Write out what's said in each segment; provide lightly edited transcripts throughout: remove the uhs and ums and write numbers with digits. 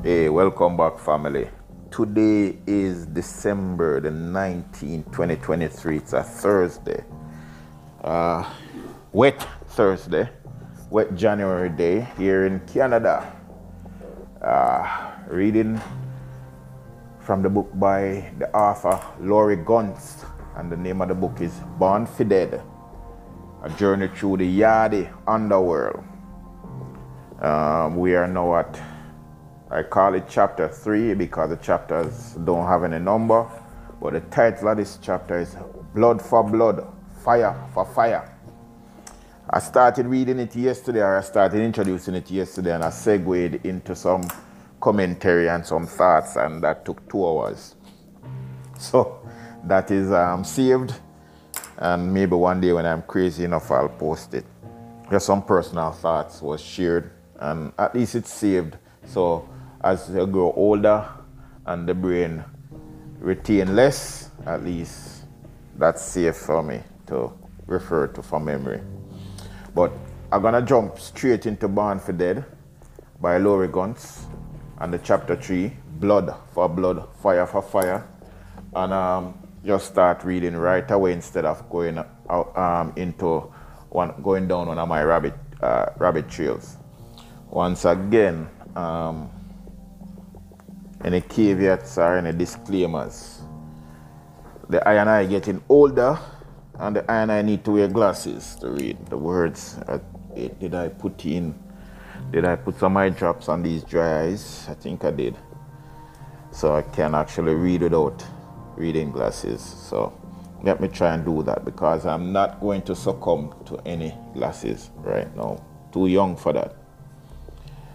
Hey, welcome back, family. Today is December the 19th, 2023. It's a Thursday. Wet Thursday. Wet January day here in Canada. Reading from the book by the author Laurie Gunst, and the name of the book is Born for Dead, A Journey Through the Yadi Underworld. We are now at, I call it chapter 3 because the chapters don't have any number, but the title of this chapter is Blood for Blood, Fire for Fire. I started reading it yesterday, or I started introducing it yesterday, and I segued into some commentary and some thoughts, and that took 2 hours. So that is saved, and maybe one day when I'm crazy enough, I'll post it. Just some personal thoughts was shared, and at least it's saved. So as you grow older and the brain retain less, at least that's safe for me to refer to from memory. But I'm gonna jump straight into Born for Dead by Laurie Gunst, and the chapter 3, Blood for Blood, Fire for Fire, and just start reading right away instead of going out, going down one of my rabbit trails. Once again, any caveats or any disclaimers. The I and I getting older, and the I and I need to wear glasses to read the words. Did I put some eye drops on these dry eyes? I think I did. So I can actually read without reading glasses. So let me try and do that, because I'm not going to succumb to any glasses right now. Too young for that.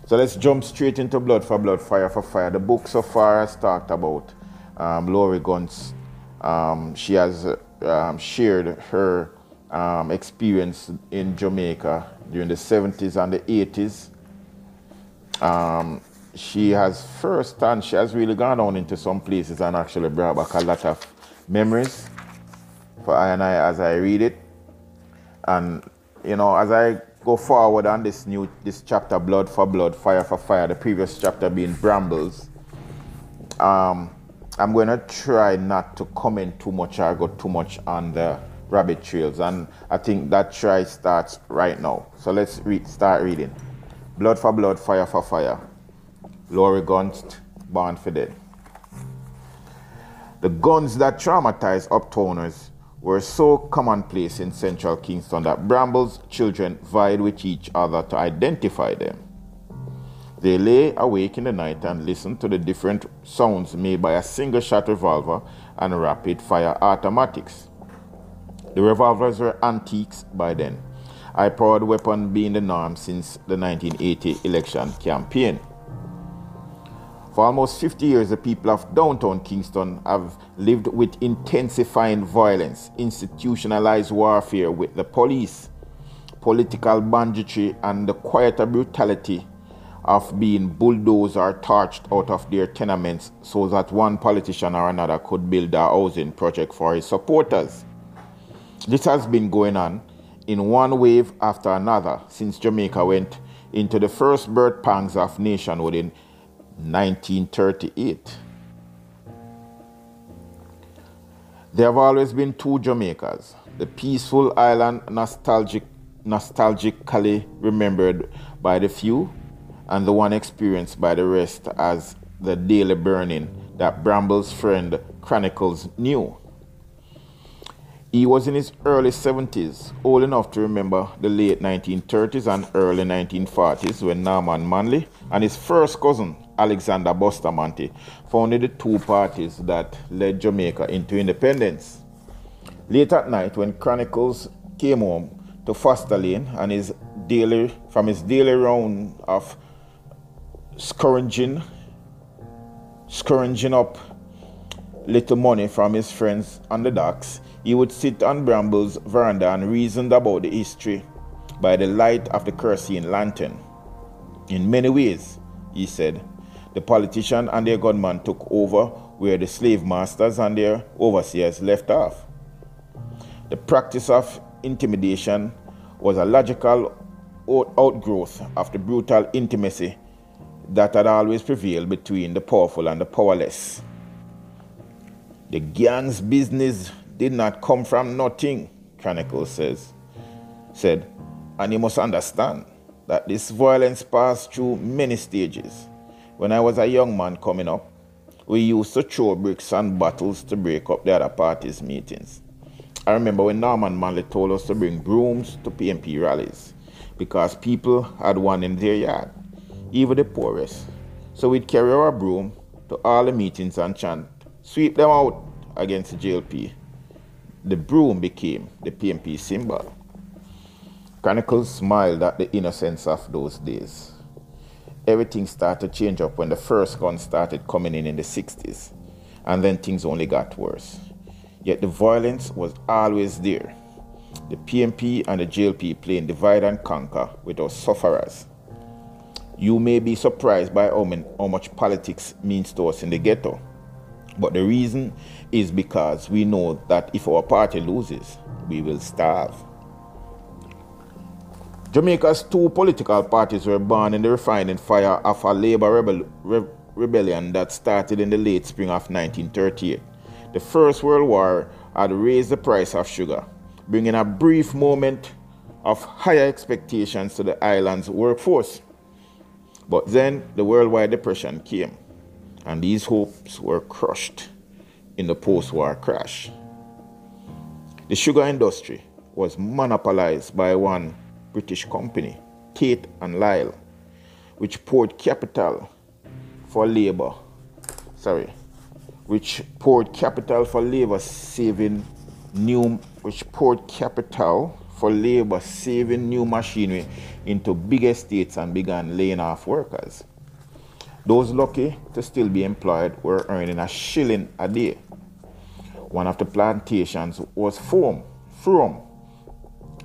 So let's jump straight into Blood for Blood, Fire for Fire. The book so far has talked about Laurie Gunst. She has shared her experience in Jamaica during the 70s and the 80s. She has really gone down into some places and actually brought back a lot of memories for I and I as I read it. And, you know, as I go forward on this chapter, Blood for Blood, Fire for Fire, the previous chapter being Brambles, I'm going to try not to comment too much or go too much on the rabbit trails, and I think that try starts right now. So let's start reading. Blood for Blood, Fire for Fire. Laurie Gunst, Born for Dead. The guns that traumatized uptowners were so commonplace in central Kingston that Brambles' children vied with each other to identify them. They lay awake in the night and listened to the different sounds made by a single-shot revolver and rapid-fire automatics. The revolvers were antiques by then, a high-powered weapon being the norm since the 1980 election campaign. For almost 50 years, the people of downtown Kingston have lived with intensifying violence, institutionalized warfare with the police, political banditry, and the quieter brutality of being bulldozed or torched out of their tenements so that one politician or another could build a housing project for his supporters. This has been going on in one wave after another since Jamaica went into the first birth pangs of nationhood in 1938. There have always been two Jamaicas, the peaceful island nostalgically remembered by the few, and the one experienced by the rest as the daily burning that Brambles' friend chronicles knew. He was in his early 70s, old enough to remember the late 1930s and early 1940s when Norman Manley and his first cousin, Alexander Bustamante, founded the two parties that led Jamaica into independence. Late at night, when Chronicles came home to Foster Lane and from his daily round of scourging up little money from his friends on the docks, he would sit on Brambles' veranda and reason about the history by the light of the kerosene lantern. In many ways, he said, the politician and their gunman took over where the slave masters and their overseers left off. The practice of intimidation was a logical outgrowth of the brutal intimacy that had always prevailed between the powerful and the powerless. The gang's business did not come from nothing, Chronicle said, and you must understand that this violence passed through many stages. When I was a young man coming up, we used to throw bricks and bottles to break up the other party's meetings. I remember when Norman Manley told us to bring brooms to PMP rallies because people had one in their yard, even the poorest. So we'd carry our broom to all the meetings and chant, "Sweep them out" against the JLP. The broom became the PMP symbol. Chronicle smiled at the innocence of those days. Everything started to change up when the first gun started coming in the 60s, and then things only got worse. Yet the violence was always there. The PMP and the JLP playing divide and conquer with our sufferers. You may be surprised by how much politics means to us in the ghetto, but the reason is because we know that if our party loses, we will starve. Jamaica's two political parties were born in the refining fire of a labor rebellion that started in the late spring of 1938. The First World War had raised the price of sugar, bringing a brief moment of higher expectations to the island's workforce. But then the worldwide depression came, and these hopes were crushed in the post-war crash. The sugar industry was monopolized by one British company, Tate and Lyle, which poured capital for labor saving new machinery into big estates and began laying off workers. Those lucky to still be employed were earning $0.05 a day. One of the plantations was Frome,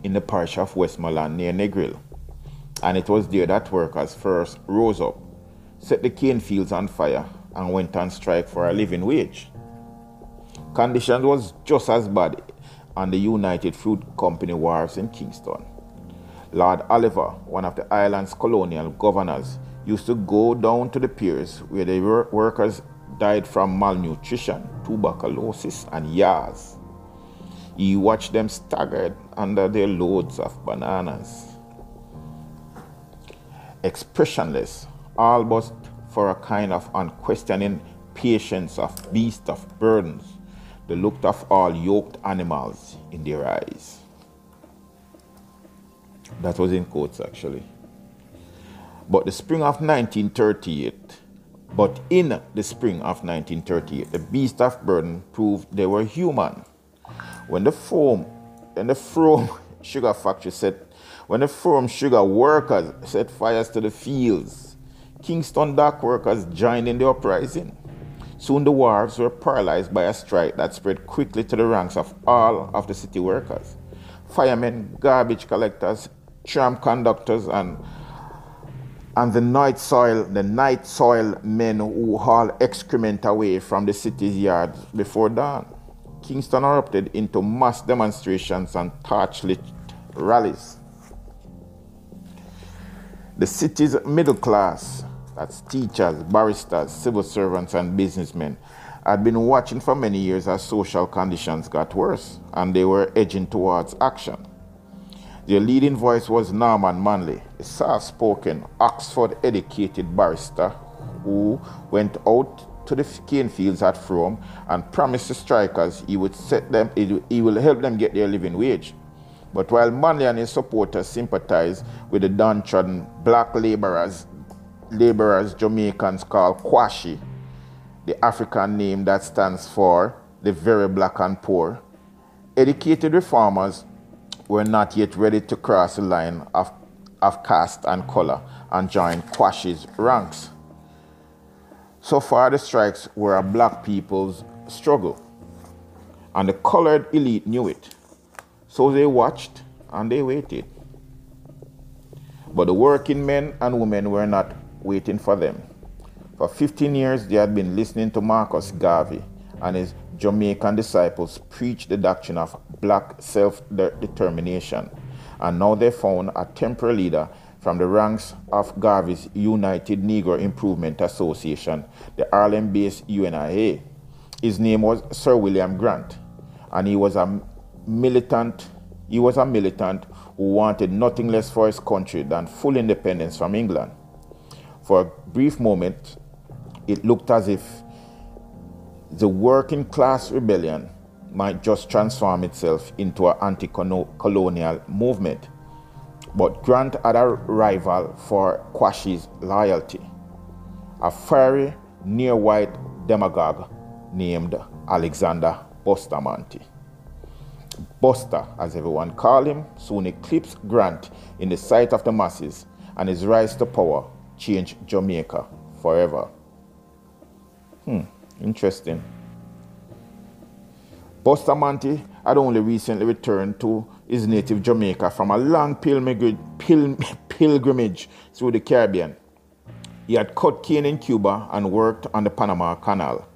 in the parish of Westmoreland near Negril, and it was there that workers first rose up, set the cane fields on fire, and went on strike for a living wage. Conditions was just as bad on the United Fruit Company wharves in Kingston. Lord Oliver, one of the island's colonial governors, used to go down to the piers where the workers died from malnutrition, tuberculosis, and yars. He watched them staggered under their loads of bananas. Expressionless, almost for a kind of unquestioning patience of beasts of burdens, the look of all yoked animals in their eyes. That was in quotes, actually. But in the spring of 1938, the beasts of burden proved they were human. When the Frome sugar workers set fires to the fields, Kingston dock workers joined in the uprising. Soon the wharves were paralyzed by a strike that spread quickly to the ranks of all of the city workers. Firemen, garbage collectors, tram conductors, and the night soil men who haul excrement away from the city's yards before dawn. Kingston erupted into mass demonstrations and torch-lit rallies. The city's middle class, that's teachers, barristers, civil servants, and businessmen, had been watching for many years as social conditions got worse, and they were edging towards action. Their leading voice was Norman Manley, a soft-spoken, Oxford-educated barrister who went out to the cane fields at Frome and promised the strikers he will help them get their living wage. But while Manley and his supporters sympathized with the downtrodden black laborers Jamaicans call Kwashi, the African name that stands for the very black and poor, educated reformers were not yet ready to cross the line of caste and color and join Kwashi's ranks. So far, the strikes were a black people's struggle, and the colored elite knew it. So they watched and they waited. But the working men and women were not waiting for them. For 15 years, they had been listening to Marcus Garvey and his Jamaican disciples preach the doctrine of black self-determination, and now they found a temporary leader from the ranks of Garvey's United Negro Improvement Association, the Harlem-based UNIA. His name was Sir William Grant, and he was a militant who wanted nothing less for his country than full independence from England. For a brief moment, it looked as if the working class rebellion might just transform itself into an anti-colonial movement. But Grant had a rival for Quash's loyalty, a fiery, near-white demagogue named Alexander Bustamante. Buster, as everyone called him, soon eclipsed Grant in the sight of the masses, and his rise to power changed Jamaica forever. Interesting. Bustamante had only recently returned to his native Jamaica from a long pilgrimage through the Caribbean. He had cut cane in Cuba and worked on the Panama Canal.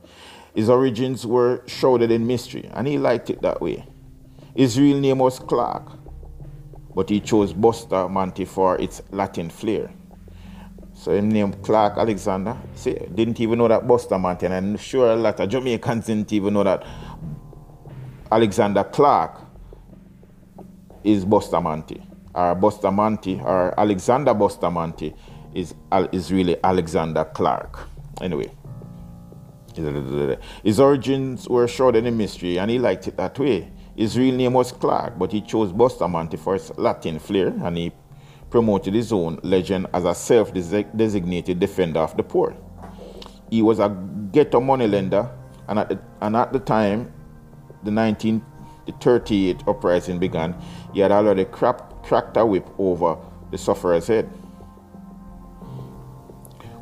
His origins were shrouded in mystery, and he liked it that way. His real name was Clark, but he chose Bustamante for its Latin flair. So his name Clark Alexander. See, didn't even know that Bustamante, and I'm sure a lot of Jamaicans didn't even know that Alexander Clark is Bustamante, or Bustamante, or Alexander Bustamante is really Alexander Clark. Anyway, his origins were shrouded in mystery, and he liked it that way. His real name was Clark, but he chose Bustamante for his Latin flair, and he promoted his own legend as a self-designated defender of the poor. He was a ghetto moneylender, and at the time, the 1938 uprising began, he had already cracked a whip over the sufferer's head.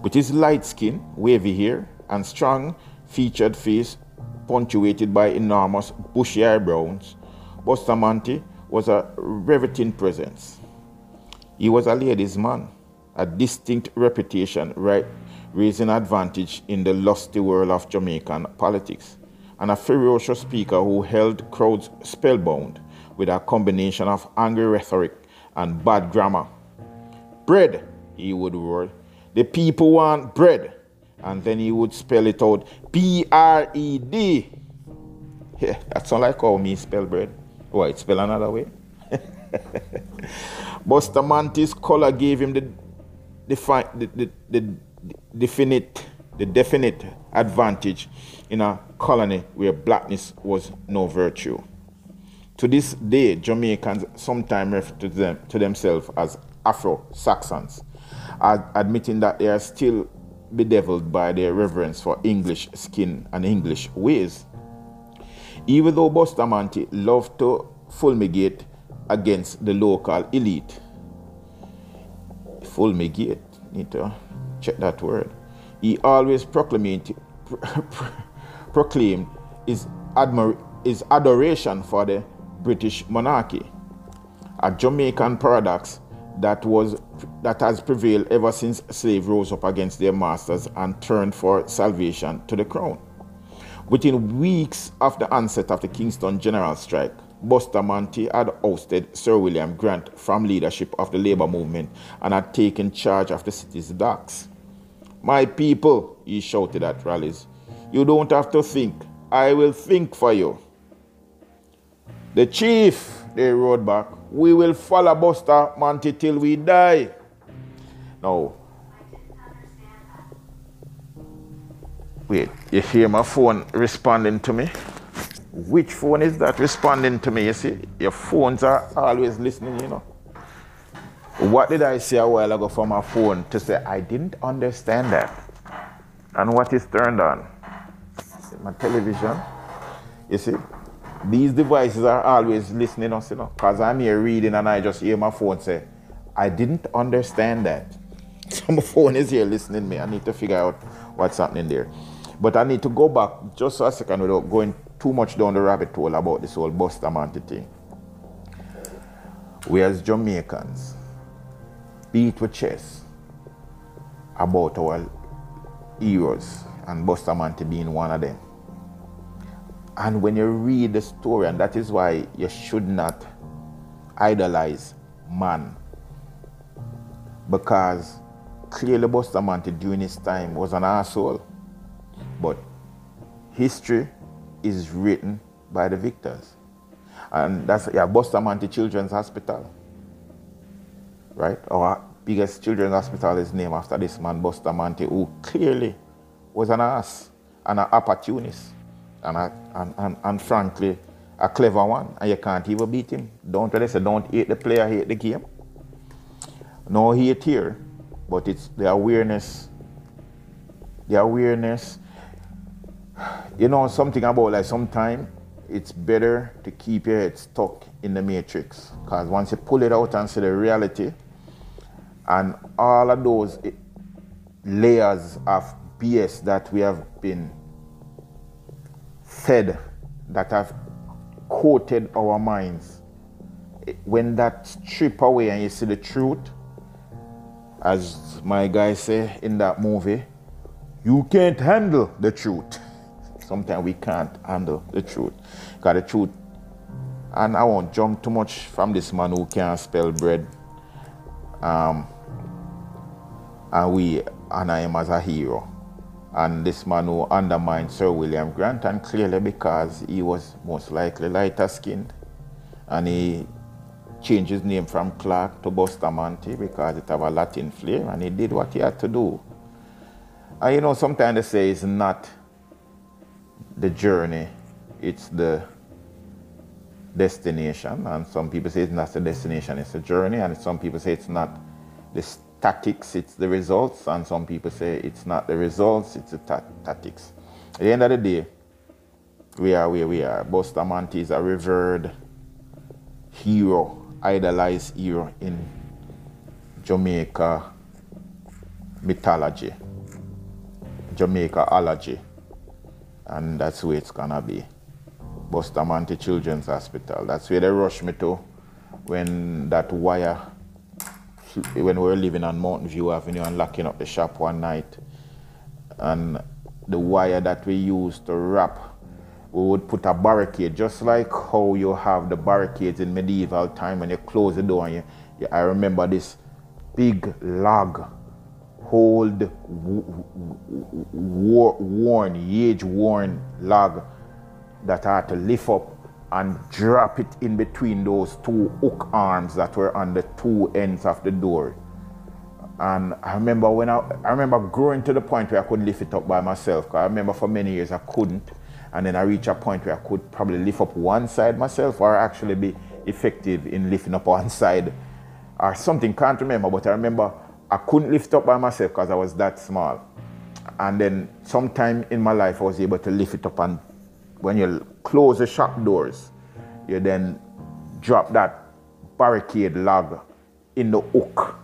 With his light skin, wavy hair, and strong featured face, punctuated by enormous bushy eyebrows, Bustamante was a riveting presence. He was a ladies' man, a distinct reputation, raising advantage in the lusty world of Jamaican politics, and a ferocious speaker who held crowds spellbound with a combination of angry rhetoric and bad grammar. "Bread," he would roar. "The people want bread." And then he would spell it out, B-R-E-D. Yeah, that sounds like how me spell bread. Well, it's spelled another way. Bustamante's color gave him the definite advantage in a colony where blackness was no virtue. To this day, Jamaicans sometimes refer to themselves as Afro-Saxons, admitting that they are still bedeviled by their reverence for English skin and English ways. Even though Bustamante loved to fulmigate against the local elite. Fulmigate, need to check that word. He always proclaimed his adoration for the British monarchy, a Jamaican paradox that has prevailed ever since slaves rose up against their masters and turned for salvation to the crown. Within weeks of the onset of the Kingston General Strike, Bustamante had ousted Sir William Grant from leadership of the labor movement and had taken charge of the city's docks. "My people," he shouted at rallies, "you don't have to think. I will think for you." "The chief," they roared back, "we will follow Bustamante till we die." Now, wait, you hear my phone responding to me? Which phone is that responding to me? You see, your phones are always listening, you know. What did I say a while ago for my phone to say I didn't understand that? And what is turned on? My television, you see? These devices are always listening us, you know, because I'm here reading and I just hear my phone say, "I didn't understand that." So my phone is here listening me. I need to figure out what's happening there. But I need to go back just for a second without going too much down the rabbit hole about this whole Bustamante thing. We as Jamaicans beat with chest about our heroes, and Bustamante being one of them. And when you read the story, and that is why you should not idolize man. because clearly Bustamante during his time was an asshole. But history is written by the victors. And that's Bustamante Children's Hospital, right? Our biggest children's hospital is named after this man, Bustamante, who clearly was an ass and an opportunist and frankly, a clever one, and you can't even beat him. Don't they say, don't hate the player, hate the game. No hate here, but it's the awareness. The awareness. You know something about like sometimes it's better to keep your head stuck in the matrix, because once you pull it out and see the reality and all of those layers of BS that we have been fed, that have coated our minds, when that strip away and you see the truth, as my guy say in that movie, you can't handle the truth. Sometimes we can't handle the truth. Because the truth, and I won't jump too much from this man who can't spell bread. And we honor him as a hero. And this man who undermined Sir William Grant, and clearly because he was most likely lighter skinned. And he changed his name from Clark to Bustamante because it had a Latin flair, and he did what he had to do. And you know, sometimes they say it's not the journey, it's the destination. And some people say it's not the destination, it's the journey. And some people say it's not the tactics, it's the results. And some people say it's not the results, it's the tactics. At the end of the day, we are where we are. Bustamante is a revered hero, idolized hero in Jamaica mythology, Jamaicaology. And that's where it's gonna be. Bustamante Children's Hospital. That's where they rushed me to when that wire, when we were living on Mountain View Avenue and locking up the shop one night. And the wire that we used to wrap, we would put a barricade, just like how you have the barricades in medieval time when you close the door. And I remember this big log, old, worn, age-worn log that I had to lift up and drop it in between those two hook arms that were on the two ends of the door. And I remember when I remember growing to the point where I could lift it up by myself. Because I remember for many years I couldn't, and then I reached a point where I could probably lift up one side myself, or actually be effective in lifting up one side, or something. Can't remember, but I remember I couldn't lift up by myself because I was that small. And then sometime in my life I was able to lift it up, and when you close the shop doors, you then drop that barricade log in the hook,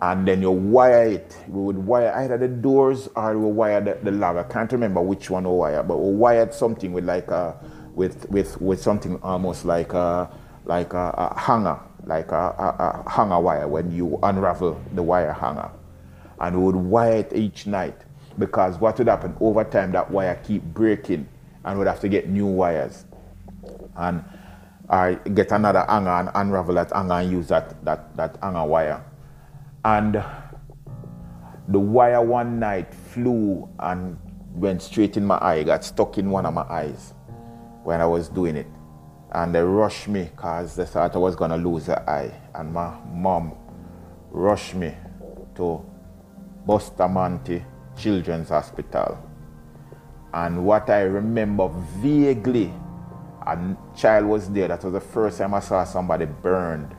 and then you wire it. We would wire either the doors or we wire the log. I can't remember which one we wire, but we wired something with like a, with something almost like a hanger. Like a hanger wire, when you unravel the wire hanger. And we would wire it each night, because what would happen over time, that wire keep breaking and we'd have to get new wires. And I get another hanger and unravel that hanger and use that hanger wire. And the wire one night flew and went straight in my eye, got stuck in one of my eyes when I was doing it. And they rushed me because they thought I was going to lose the eye. And my mom rushed me to Bustamante Children's Hospital. And what I remember vaguely, a child was there. That was the first time I saw somebody burned.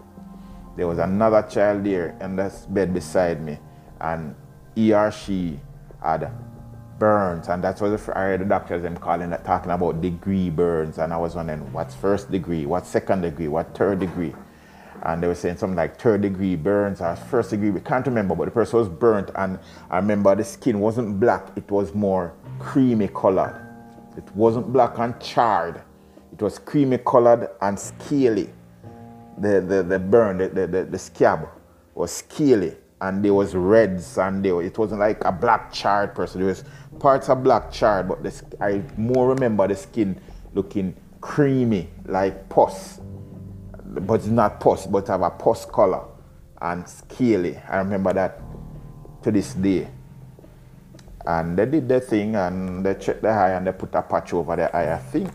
There was another child there in this bed beside me. And he or she had burns, and that's what I heard the doctors them calling that, talking about degree burns, and I was wondering what's first degree, what's second degree, what third degree, and they were saying something like third degree burns or first degree, we can't remember, but the person was burnt, and I remember the skin wasn't black, it was more creamy colored. It wasn't black and charred, it was creamy colored and scaly. The burn, the scab was scaly. And there was reds, and it wasn't like a black charred person. There was parts of black charred, but I more remember the skin looking creamy, like pus. But it's not pus, but have a pus color. and scaly. I remember that to this day. And they did their thing and they checked the eye and they put a patch over the eye, I think.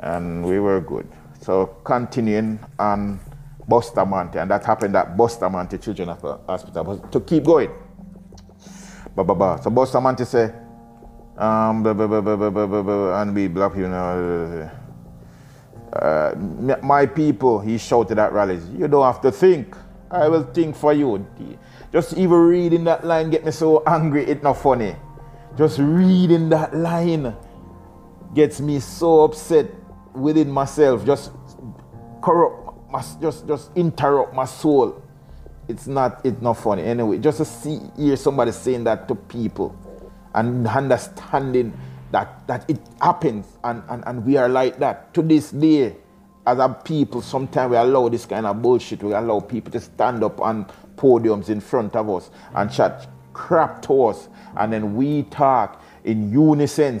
And we were good. So continuing on Bustamante, and that happened at Bustamante Children's Hospital, to keep going. So Bustamante said, and we black people, my people, he shouted at rallies, you don't have to think, I will think for you. Just even reading that line get me so angry, it's not funny. Just reading that line gets me so upset within myself, just corrupt, just interrupt my soul. It's not funny. Anyway, just to hear somebody saying that to people and understanding that it happens and we are like that. To this day, as a people, sometimes we allow this kind of bullshit. We allow people to stand up on podiums in front of us and chat crap to us. And then we talk in unison.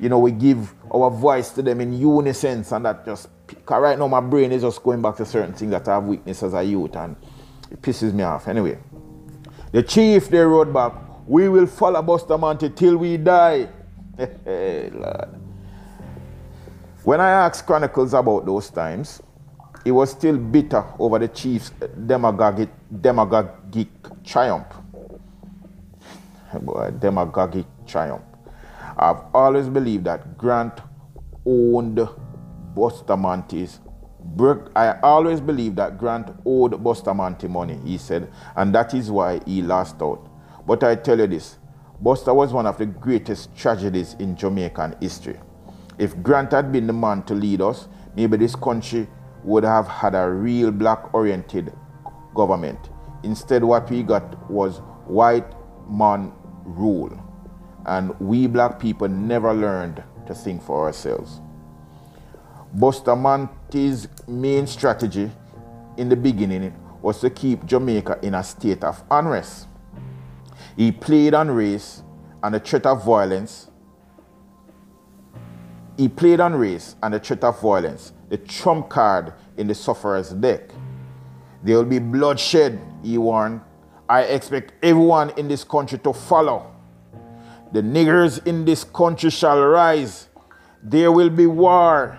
You know, we give our voice to them in unison. And that just, right now my brain is just going back to certain things that I have weakness as a youth. And it pisses me off. Anyway, the chief, they rode back. We will follow Bustamante till we die. Hey, Lord. When I asked Chronicles about those times, he was still bitter over the chief's demagogic triumph. Boy, demagogic triumph. I've always believed that Grant owned Bustamante's Bustamante money, he said, and that is why he lost out. But I tell you this, Buster was one of the greatest tragedies in Jamaican history. If Grant had been the man to lead us, maybe this country would have had a real black-oriented government. Instead, what we got was white man rule. And we black people never learned to think for ourselves. Bustamante's main strategy in the beginning was to keep Jamaica in a state of unrest. He played on race and the threat of violence. The trump card in the sufferer's deck. There will be bloodshed, he warned. I expect everyone in this country to follow. The niggers in this country shall rise. There will be war.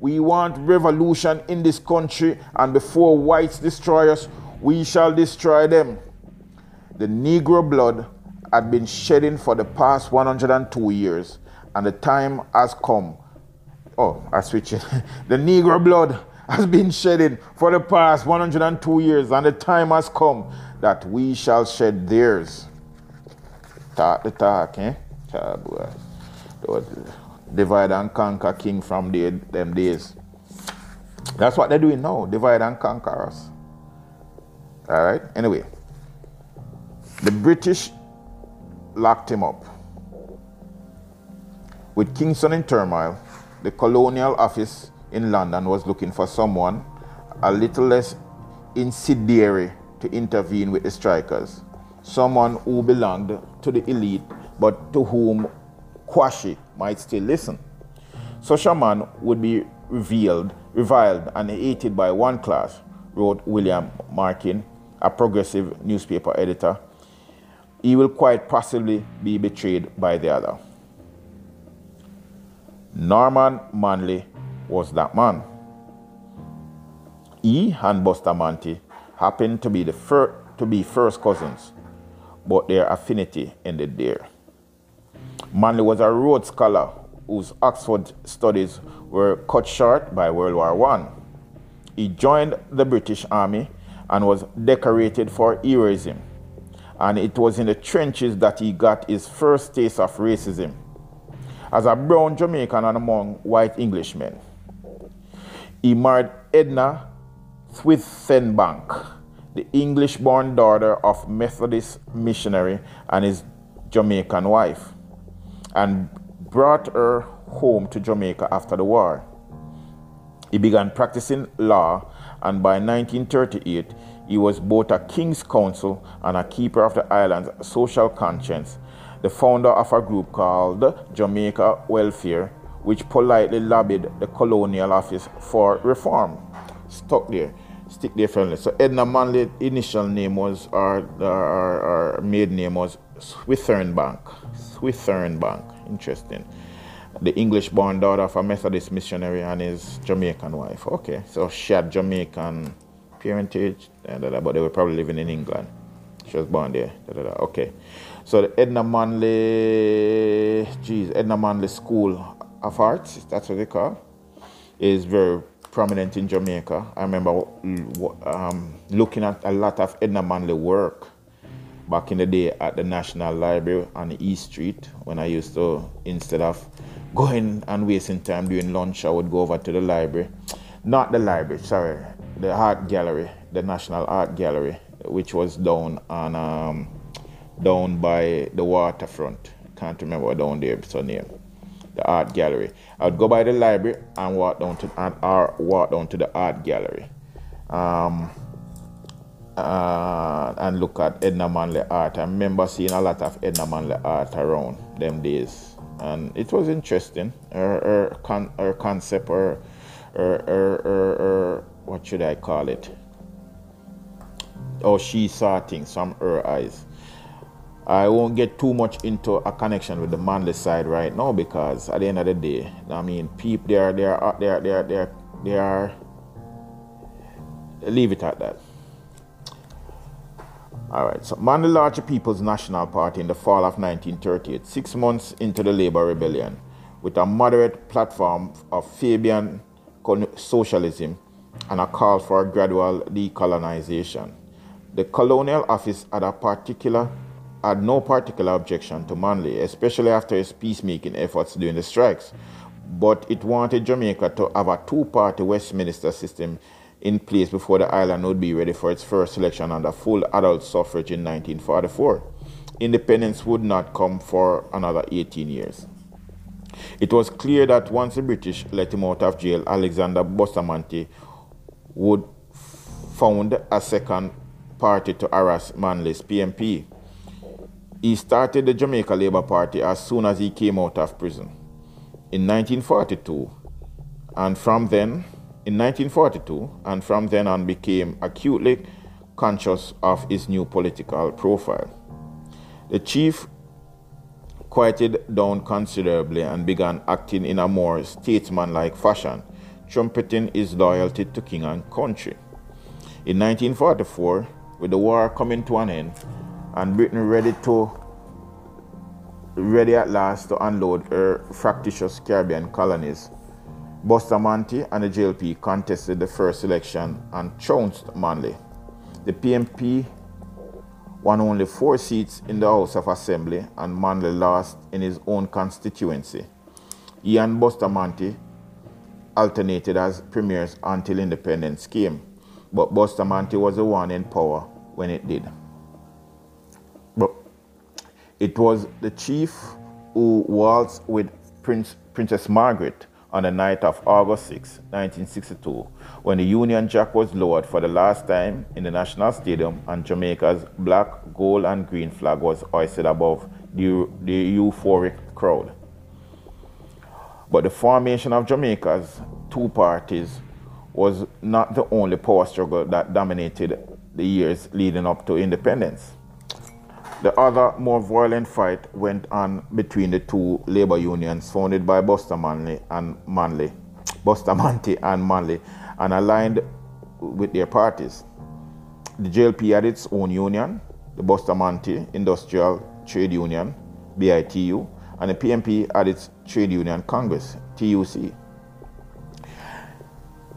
We want revolution in this country, and before whites destroy us, we shall destroy them. The Negro blood had been shedding for the past 102 years, and the time has come. Oh, I switched it. The Negro blood has been shedding for the past 102 years, and the time has come that we shall shed theirs. Talk the talk, eh? Divide and conquer king from them days. That's what they're doing now. Divide and conquer us. All right? Anyway, the British locked him up. With Kingston in turmoil, the Colonial Office in London was looking for someone a little less incendiary to intervene with the strikers, someone who belonged to the elite but to whom Kwashi might still listen. Such a man would be reviled and hated by one class, wrote William Markin, a progressive newspaper editor. He will quite possibly be betrayed by the other. Norman Manley was that man. He and Bustamante happened to be first cousins, but their affinity ended there. Manley was a Rhodes Scholar whose Oxford studies were cut short by World War I. He joined the British Army and was decorated for heroism. And it was in the trenches that he got his first taste of racism, as a brown Jamaican and among white Englishmen. He married Edna Swithenbank, the English-born daughter of Methodist missionary and his Jamaican wife, and brought her home to Jamaica after the war. He began practicing law, and by 1938, he was both a King's Counsel and a keeper of the island's social conscience, the founder of a group called Jamaica Welfare, which politely lobbied the Colonial Office for reform. Stuck there. stick their family. So Edna Manley's initial name was, or maiden name was Swithernbank. Swithernbank, interesting. The English-born daughter of a Methodist missionary and his Jamaican wife. Okay, so she had Jamaican parentage, but they were probably living in England. She was born there. Okay, so the Edna Manley, Edna Manley School of Arts, that's what they call, is very prominent in Jamaica. I remember looking at a lot of Edna Manley work back in the day at the National Library on East Street, when I used to, instead of going and wasting time during lunch, I would go over to the library. Not the library, sorry, the art gallery, the National Art Gallery, which was down on down by the waterfront. Can't remember what down there, so near the art gallery. I would go by the library and walk down to the art gallery. And look at Edna Manley art. I remember seeing a lot of Edna Manley art around them days, and it was interesting. Her concept, or what should I call it? Oh, she saw things from her eyes. I won't get too much into a connection with the Manley side right now, because at the end of the day, I mean, people they are. Leave it at that. All right, so Manley launched the People's National Party in the fall of 1938, 6 months into the Labour Rebellion, with a moderate platform of Fabian socialism and a call for gradual decolonization. The Colonial Office had no particular objection to Manley, especially after his peacemaking efforts during the strikes, but it wanted Jamaica to have a two-party Westminster system in place before the island would be ready for its first election under full adult suffrage in 1944. Independence would not come for another 18 years. It was clear that once the British let him out of jail, Alexander Bustamante would found a second party to harass Manley's PMP. He started the Jamaica Labour Party as soon as he came out of prison in 1942, and from then, on became acutely conscious of his new political profile. The chief quieted down considerably and began acting in a more statesmanlike fashion, trumpeting his loyalty to king and country. In 1944, with the war coming to an end and Britain ready at last to unload her fractious Caribbean colonies, Bustamante and the JLP contested the first election and trounced Manley. The PMP won only 4 seats in the House of Assembly, and Manley lost in his own constituency. He and Bustamante alternated as premiers until independence came, but Bustamante was the one in power when it did. But it was the chief who waltzed with Princess Margaret on the night of August 6, 1962, when the Union Jack was lowered for the last time in the National Stadium and Jamaica's black, gold, and green flag was hoisted above the euphoric crowd. But the formation of Jamaica's two parties was not the only power struggle that dominated the years leading up to independence. The other, more violent fight went on between the two labor unions founded by Bustamante and Manley, and aligned with their parties. The JLP had its own union, the Bustamante Industrial Trade Union, BITU, and the PMP had its Trade Union Congress, TUC.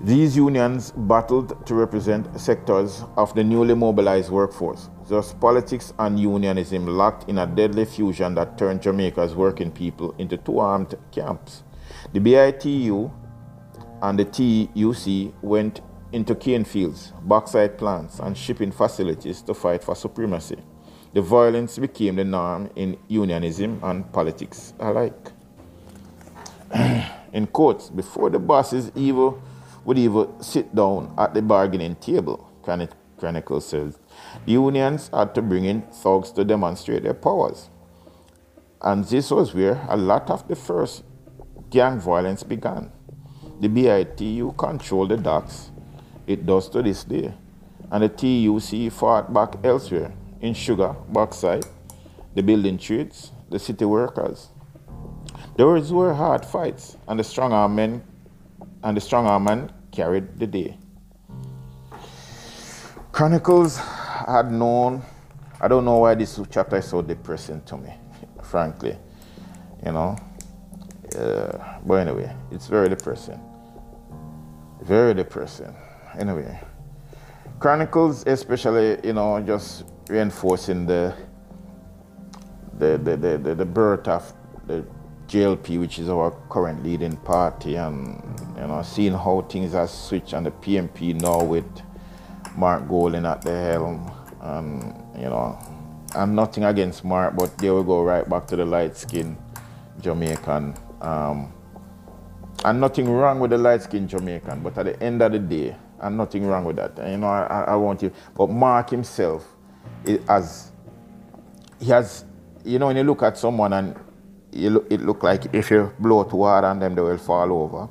These unions battled to represent sectors of the newly mobilized workforce. Thus, politics and unionism locked in a deadly fusion that turned Jamaica's working people into two armed camps. The BITU and the TUC went into cane fields, bauxite plants, and shipping facilities to fight for supremacy. The violence became the norm in unionism and politics alike. In quotes, before the bosses would even sit down at the bargaining table, Chronicle says, the unions had to bring in thugs to demonstrate their powers. And this was where a lot of the first gang violence began. The BITU controlled the docks, It does to this day. And the TUC fought back elsewhere, in sugar, backside, the building trades, the city workers. Those were hard fights, and the strong arm man carried the day. Chronicles had known, I don't know why this chapter is so depressing to me, frankly, you know. But anyway, it's very depressing. Very depressing. Anyway, Chronicles especially, you know, just reinforcing the birth of the JLP, which is our current leading party, and, you know, seeing how things have switched on the PMP now with Mark Golden at the helm, and, you know, I'm nothing against Mark, but there we go right back to the light-skinned Jamaican. And nothing wrong with the light-skinned Jamaican, but at the end of the day, and nothing wrong with that. And, you know, I want you, but Mark himself, he has, you know, when you look at someone and it look like if you blow to water on them, they will fall over.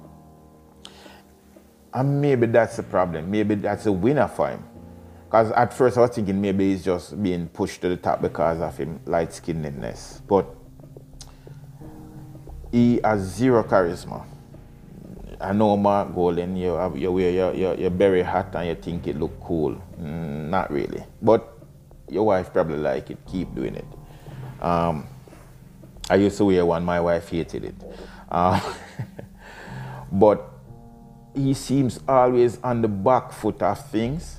And maybe that's the problem. Maybe that's a winner for him. Because at first I was thinking maybe he's just being pushed to the top because of him light-skinnedness. But he has zero charisma. I know Mark Golden, you wear your berry hat and you think it look cool. Not really. But your wife probably like it. Keep doing it. I used to wear one. My wife hated it. But he seems always on the back foot of things.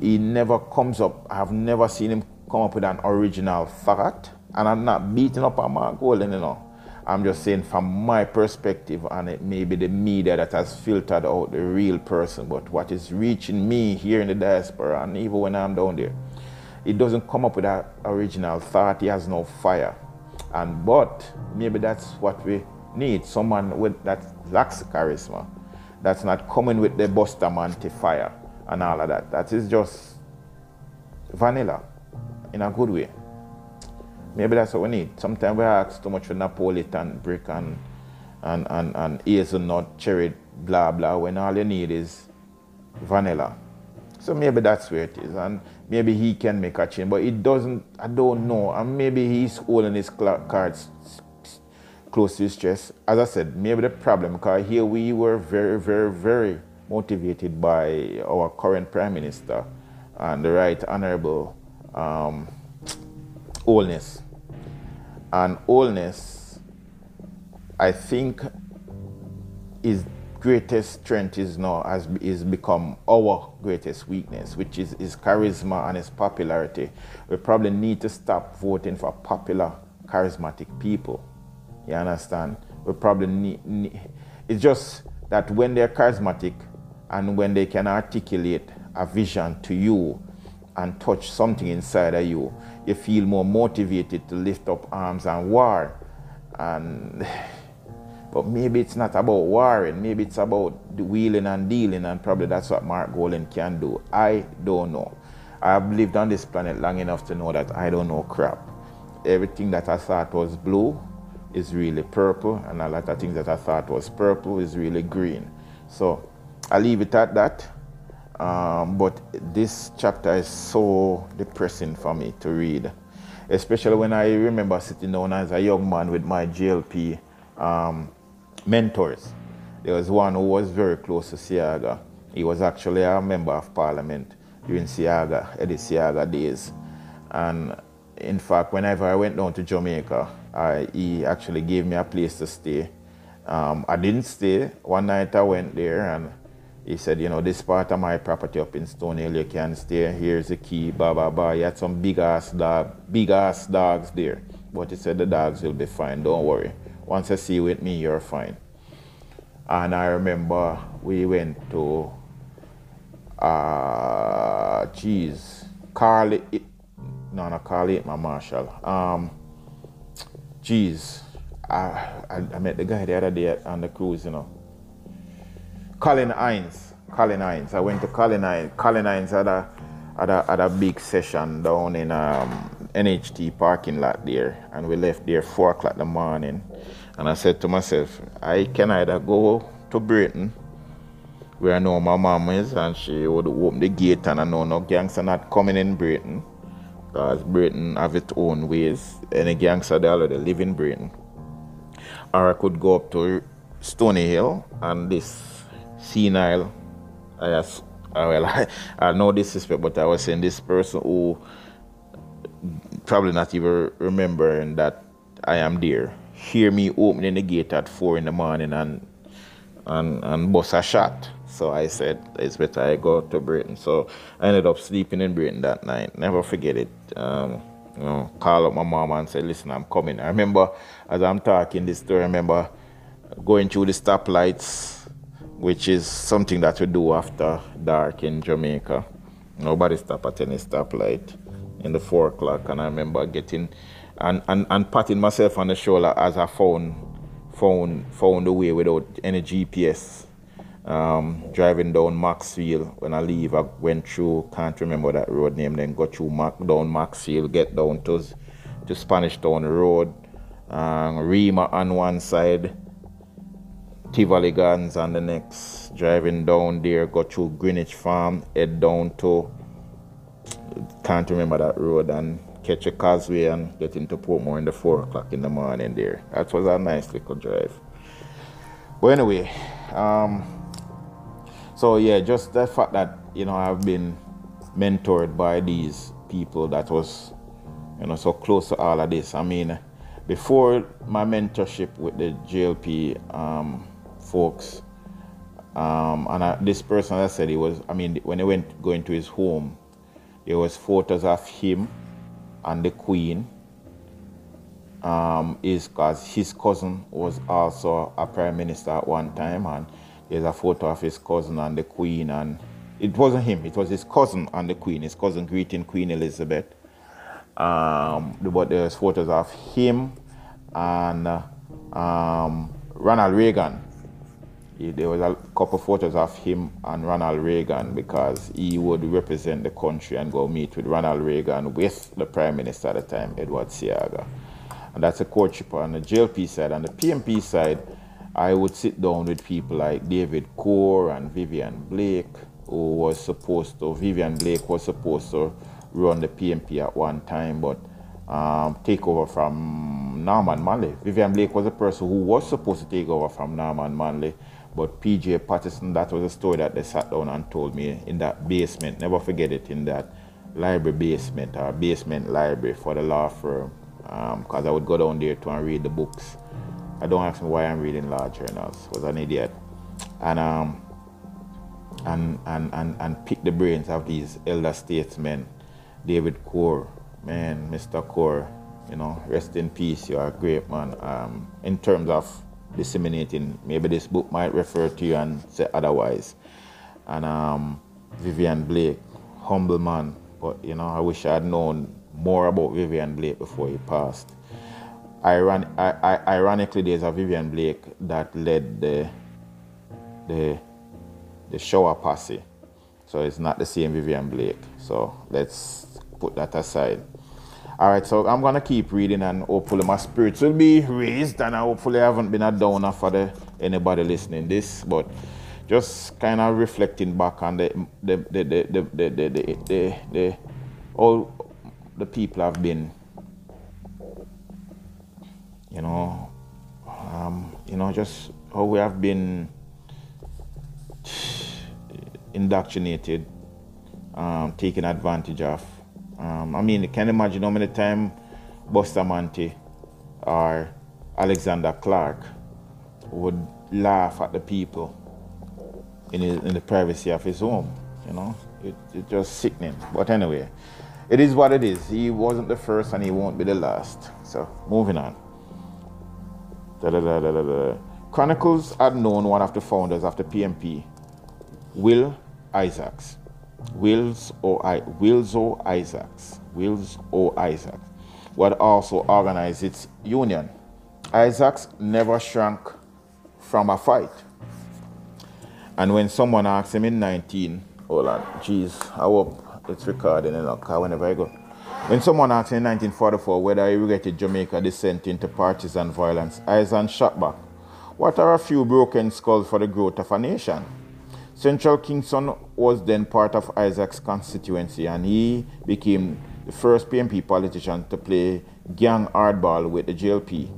He never comes up. I've never seen him come up with an original thought. And I'm not beating up on Mark Golden, you know. I'm just saying from my perspective, and it may be the media that has filtered out the real person, but what is reaching me here in the diaspora, and even when I'm down there, it doesn't come up with that original thought. He has no fire. But maybe that's what we need, someone with that lacks charisma, that's not coming with the Bustamante fire and all of that. That is just vanilla in a good way. Maybe that's what we need. Sometimes we ask too much for Napolitan brick and hazelnut, cherry, blah, blah, when all you need is vanilla. So maybe that's where it is. And maybe he can make a change, but it doesn't, I don't know. And maybe he's holding his cards close to his chest. As I said, maybe the problem, because here we were very, very, very motivated by our current Prime Minister and the Right Honorable Oldness. And Oldness, I think his greatest strength is now has become our greatest weakness, which is his charisma and his popularity. We probably need to stop voting for popular, charismatic people. You understand? We probably need, it's just that when they're charismatic and when they can articulate a vision to you and touch something inside of you, you feel more motivated to lift up arms and war. But maybe it's not about warring, maybe it's about the wheeling and dealing, and probably that's what Mark Golden can do. I don't know. I've lived on this planet long enough to know that I don't know crap. Everything that I thought was blue is really purple, and a lot of things that I thought was purple is really green. So I leave it at that. But this chapter is so depressing for me to read, especially when I remember sitting down as a young man with my JLP mentors. There was one who was very close to Siaga. He was actually a member of parliament during Siaga, Eddie Siaga days. And in fact, whenever I went down to Jamaica, he actually gave me a place to stay. I didn't stay. One night I went there and he said, you know, this part of my property up in Stonehill, you can stay. Here's the key, blah, blah, blah. He had some big ass dogs there. But he said, the dogs will be fine, don't worry. Once you see with me, you're fine. And I remember we went to, I met the guy the other day on the cruise, you know. Colin Hines. I went to Colin Hines. Colin Hines had a big session down in NHT parking lot there, and we left there 4 o'clock in the morning. And I said to myself, I can either go to Britain where I know my mama is, and she would open the gate, and I know no gangster not coming in Britain, because Britain have its own ways. Any gangster they already live in Britain. Or I could go up to Stony Hill, and this senile, I know this is, but I was saying this person who probably not even remembering that I am there, hear me opening the gate at 4 in the morning and bust a shot. So I said, it's better I go to Britain. So I ended up sleeping in Britain that night. Never forget it. You know, call up my mom and say, listen, I'm coming. I remember as I'm talking this story, I remember going through the stoplights, which is something that we do after dark in Jamaica. Nobody stop at any stoplight in the 4 o'clock. And I remember getting and patting myself on the shoulder as I found the way without any GPS. Driving down Maxfield, when I leave, I went through, can't remember that road name, then got through down Maxfield, get down to Spanish Town Road, Rima on one side, Tivoli Gardens on the next. Driving down there, got through Greenwich Farm, head down to, can't remember that road, and catch a causeway and get into Portmore in the 4 o'clock in the morning there. That was a nice little drive. But anyway, so yeah, just the fact that, you know, I've been mentored by these people that was, you know, so close to all of this. I mean, before my mentorship with the JLP folks, and this person, I said, he was, I mean, when I went going to his home, there was photos of him and the Queen, is because his cousin was also a prime minister at one time, and there's a photo of his cousin and the Queen, and it wasn't him, it was his cousin and the Queen, his cousin greeting Queen Elizabeth. But there's photos of him and Ronald Reagan. There was a couple photos of him and Ronald Reagan, because he would represent the country and go meet with Ronald Reagan with the Prime Minister at the time, Edward Siaga. And that's a courtship on the JLP side. On the PMP side, I would sit down with people like David Corr and Vivian Blake, Vivian Blake was supposed to run the PMP at one time, but take over from Norman Manley. Vivian Blake was a person who was supposed to take over from Norman Manley, but PJ Patterson, that was a story that they sat down and told me in that basement. Never forget it, in that library basement, or basement library for the law firm, because I would go down there to and read the books. I don't ask me why I'm reading law journals. I was an idiot. And pick the brains of these elder statesmen. David Corr, man, Mr. Corr, you know, rest in peace, you are a great man. In terms of disseminating, maybe this book might refer to you and say otherwise. And Vivian Blake, humble man, but you know, I wish I had known more about Vivian Blake before he passed. Ironically, there's a Vivian Blake that led the shower posse, so it's not the same Vivian Blake, so let's put that aside. All right, so I'm going to keep reading, and hopefully my spirits will be raised, and hopefully I haven't been a downer for anybody listening this, but just kind of reflecting back on all the people have been, you know, just how we have been indoctrinated, taken advantage of. I mean, you can imagine how many times Bustamante or Alexander Clark would laugh at the people in the privacy of his home, you know. It's just sickening. But anyway, it is what it is. He wasn't the first and he won't be the last. So, moving on. Chronicles had known one of the founders of the PMP, Will Isaacs. Wills O. Isaacs would also organize its union. Isaacs never shrank from a fight. And when someone asked him in 19, hold on, jeez, I hope it's recording in a car whenever I go. When someone asked him in 1944 whether he regretted Jamaica's descent into partisan violence, Isaacs shot back, "What are a few broken skulls for the growth of a nation?" Central Kingston was then part of Isaac's constituency, and he became the first PMP politician to play gang hardball with the JLP.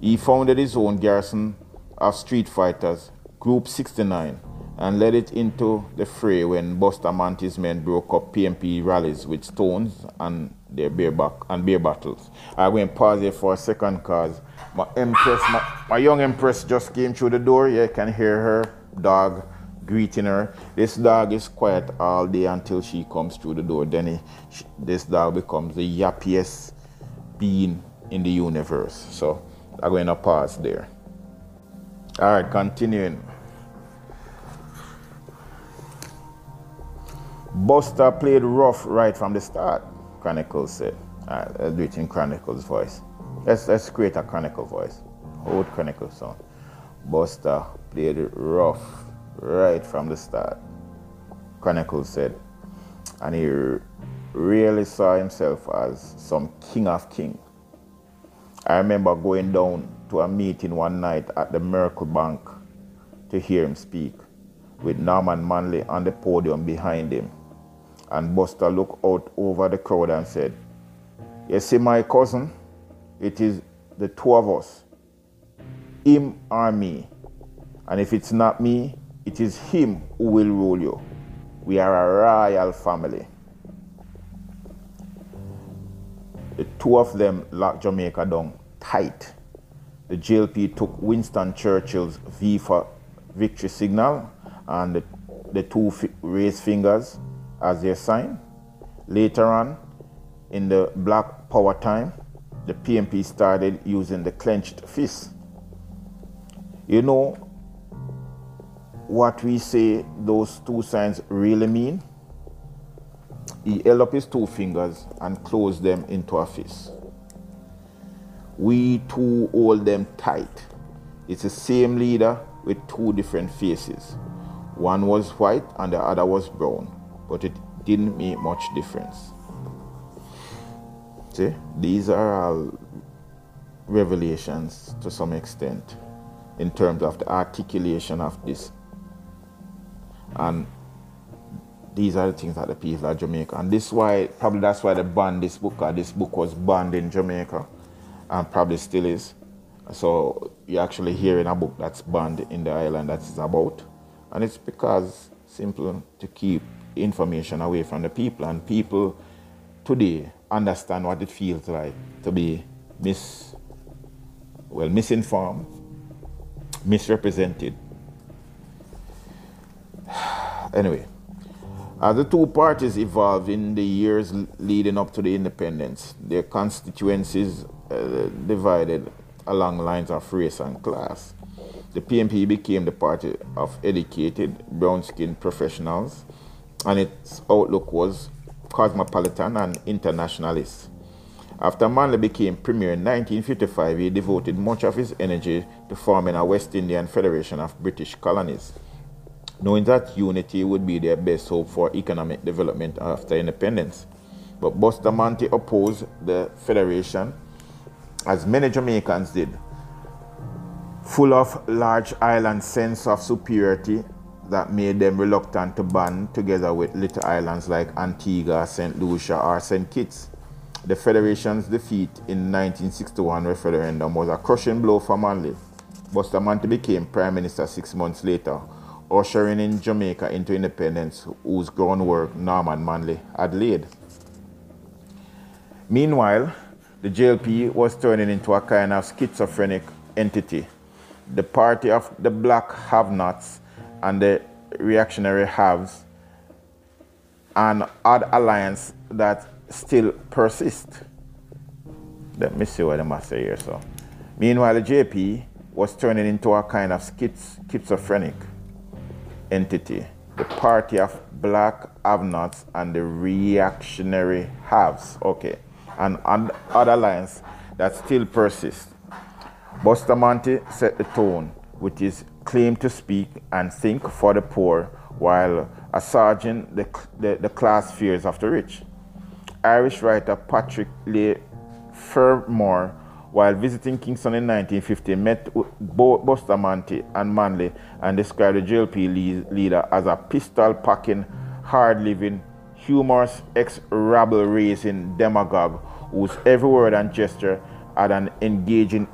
He founded his own garrison of street fighters, Group 69, and led it into the fray when Buster Manty's men broke up PMP rallies with stones and their beer battles. I went pause here for a second because my young empress just came through the door. Yeah, you can hear her dog greeting her. This dog is quiet all day until she comes through the door. Then this dog becomes the yappiest being in the universe. So I'm going to pause there. All right, continuing. Buster played rough right from the start, Chronicles said. All right, let's do it in Chronicles' voice. Let's create a Chronicle voice. Old Chronicle song. Buster played rough right from the start, Chronicles said, and he really saw himself as some king of kings. I remember going down to a meeting one night at the Miracle Bank to hear him speak, with Norman Manley on the podium behind him. And Buster looked out over the crowd and said, "You see my cousin? It is the two of us, him or me. And if it's not me, it is him who will rule you. We are a royal family." The two of them locked Jamaica down tight. The JLP took Winston Churchill's V for victory signal, and the two raised fingers as their sign. Later on, in the Black Power time, the PMP started using the clenched fist. You know what we say those two signs really mean? He held up his two fingers and closed them into a fist. We two hold them tight. It's the same leader with two different faces. One was white and the other was brown, but it didn't make much difference. See, these are all revelations to some extent in terms of the articulation of this. And these are the things that the people at Jamaica, and this why, probably that's why they banned this book, or this book was banned in Jamaica, and probably still is. So you're actually hearing a book that's banned in the island that is about. And it's because, simple, to keep information away from the people. And people today understand what it feels like to be misinformed, misrepresented. Anyway, as the two parties evolved in the years leading up to the independence, their constituencies divided along lines of race and class. The PMP became the party of educated, brown-skinned professionals, and its outlook was cosmopolitan and internationalist. After Manley became premier in 1955, he devoted much of his energy to forming a West Indian Federation of British colonies, knowing that unity would be their best hope for economic development after independence. But Buster Manty opposed the federation, as many Jamaicans did, full of large island sense of superiority that made them reluctant to band together with little islands like Antigua, St. Lucia, or St. Kitts. The Federation's defeat in 1961 referendum was a crushing blow for Manley. Buster Manty became Prime Minister 6 months later, ushering in Jamaica into independence, whose groundwork Norman Manley had laid. Meanwhile, the JLP was turning into a kind of schizophrenic entity. The party of the black have-nots and the reactionary haves, an odd alliance that still persists. Let me see what I must say here. So, meanwhile, the JP was turning into a kind of schizophrenic entity. The party of black have-nots and the reactionary haves. Okay, an odd alliance that still persists. Buster Manty set the tone with his claim to speak and think for the poor while assuaging the class fears of the rich. Irish writer Patrick Le Fermor while visiting Kingston in 1950, met Bustamante and Manley and described the JLP leader as a pistol-packing, hard-living, humorous, ex-rabble-raising demagogue whose every word and gesture had an engaging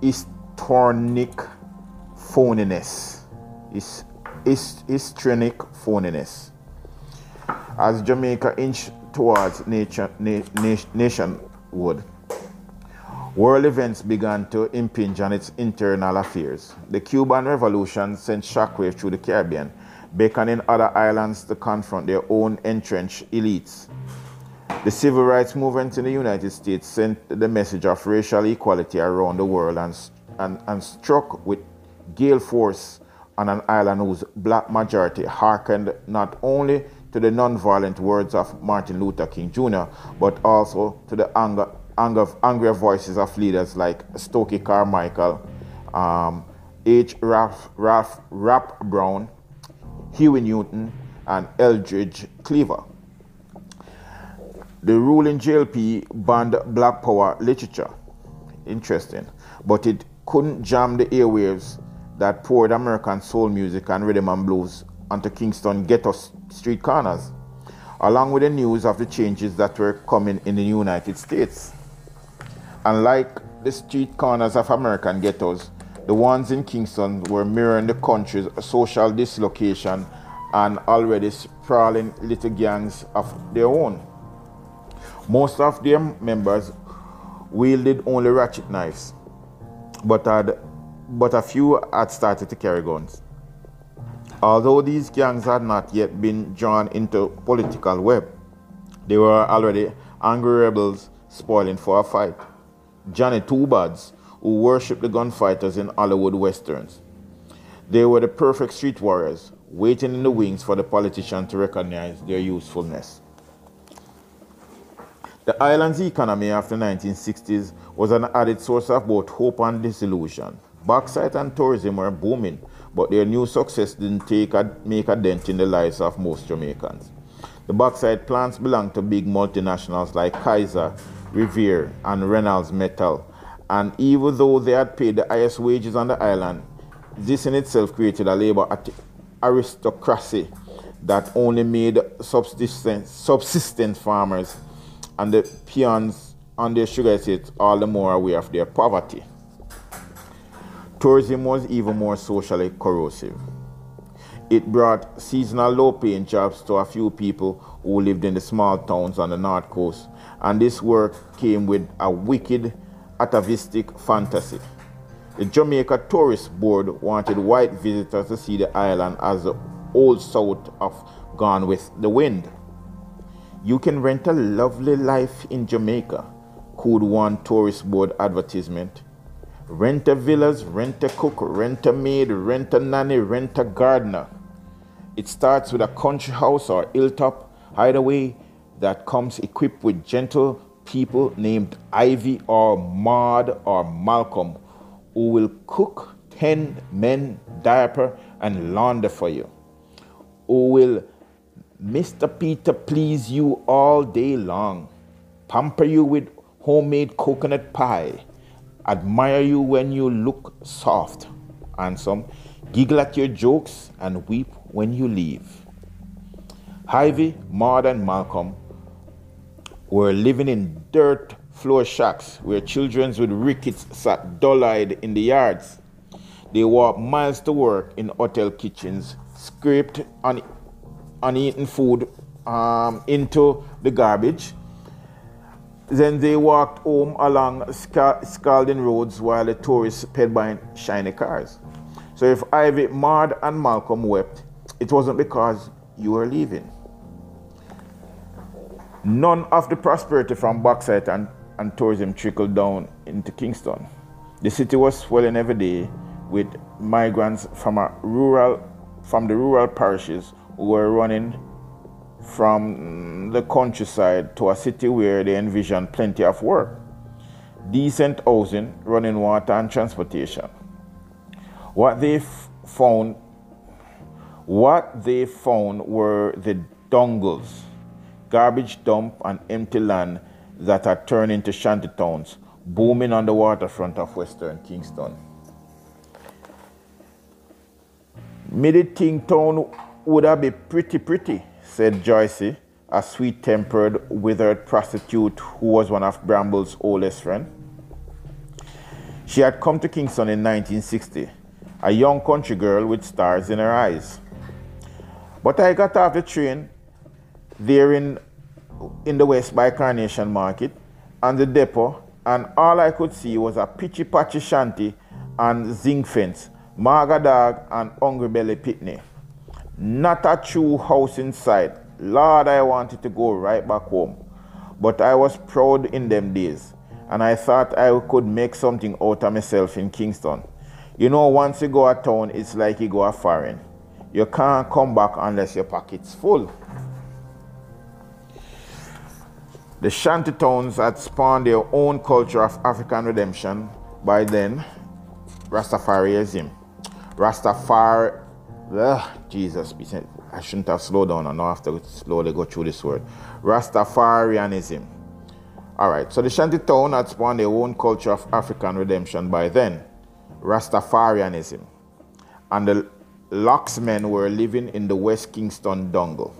histrionic phoniness. As Jamaica inched towards nationhood, world events began to impinge on its internal affairs. The Cuban Revolution sent shockwaves through the Caribbean, beckoning other islands to confront their own entrenched elites. The civil rights movement in the United States sent the message of racial equality around the world and struck with gale force on an island whose black majority hearkened not only to the nonviolent words of Martin Luther King Jr., but also to the angrier voices of leaders like Stokely Carmichael, H. Ralph Brown, Huey Newton, and Eldridge Cleaver. The ruling JLP banned black power literature. Interesting. But it couldn't jam the airwaves that poured American soul music and rhythm and blues onto Kingston ghetto street corners, along with the news of the changes that were coming in the United States. Unlike the street corners of American ghettos, the ones in Kingston were mirroring the country's social dislocation and already sprawling little gangs of their own. Most of their members wielded only ratchet knives, but a few had started to carry guns. Although these gangs had not yet been drawn into political web, they were already angry rebels spoiling for a fight. Johnny Two Bads, who worshipped the gunfighters in Hollywood westerns. They were the perfect street warriors, waiting in the wings for the politician to recognize their usefulness. The island's economy after the 1960s was an added source of both hope and disillusion. Bauxite and tourism were booming, but their new success didn't make a dent in the lives of most Jamaicans. The bauxite plants belonged to big multinationals like Kaiser, Revere, and Reynolds Metal, and even though they had paid the highest wages on the island, this in itself created a labor aristocracy that only made subsistence farmers and the peons on their sugar estates all the more aware of their poverty. Tourism was even more socially corrosive. It brought seasonal low-paying jobs to a few people who lived in the small towns on the north coast, and this work came with a wicked atavistic fantasy. The Jamaica Tourist Board wanted white visitors to see the island as the old South of Gone with the Wind. You can rent a lovely life in Jamaica, could one tourist board advertisement. Rent a villas, rent a cook, rent a maid, rent a nanny, rent a gardener. It starts with a country house or hilltop hideaway that comes equipped with gentle people named Ivy or Maud or Malcolm, who will cook, tend, mend, diaper, and launder for you. Who will Mr. Peter please you all day long, pamper you with homemade coconut pie, admire you when you look soft, handsome, giggle at your jokes, and weep when you leave. Ivy, Maud, and Malcolm were living in dirt floor shacks where children with rickets sat dull-eyed in the yards. They walked miles to work in hotel kitchens, scraped uneaten food into the garbage. Then they walked home along scalding roads while the tourists sped by shiny cars. So if Ivy, Maud, and Malcolm wept, it wasn't because you were leaving. None of the prosperity from bauxite and tourism trickled down into Kingston. The city was swelling every day with migrants from the rural parishes who were running from the countryside to a city where they envisioned plenty of work, decent housing, running water, and transportation. What they found were the dongles, garbage dump and empty land that had turned into shanty towns, booming on the waterfront of Western Kingston. Mid Kingtown would have been pretty, said Joyce, a sweet-tempered, withered prostitute who was one of Bramble's oldest friends. She had come to Kingston in 1960, a young country girl with stars in her eyes. But I got off the train there in the West by Carnation Market and the depot, and all I could see was a pitchy-patchy shanty and zinc fence, Marga Dog and Hungry Belly Pitney. Not a true house in sight. Lord, I wanted to go right back home. But I was proud in them days, and I thought I could make something out of myself in Kingston. You know, once you go a town, it's like you go a foreign. You can't come back unless your pocket's full. The shanty towns had spawned their own culture of African redemption by then, Rastafarianism. I shouldn't have slowed down. I now have to slowly go through this word. Rastafarianism. All right, so the shanty town had spawned their own culture of African redemption by then, Rastafarianism. And the Locksmen were living in the West Kingston Dongle.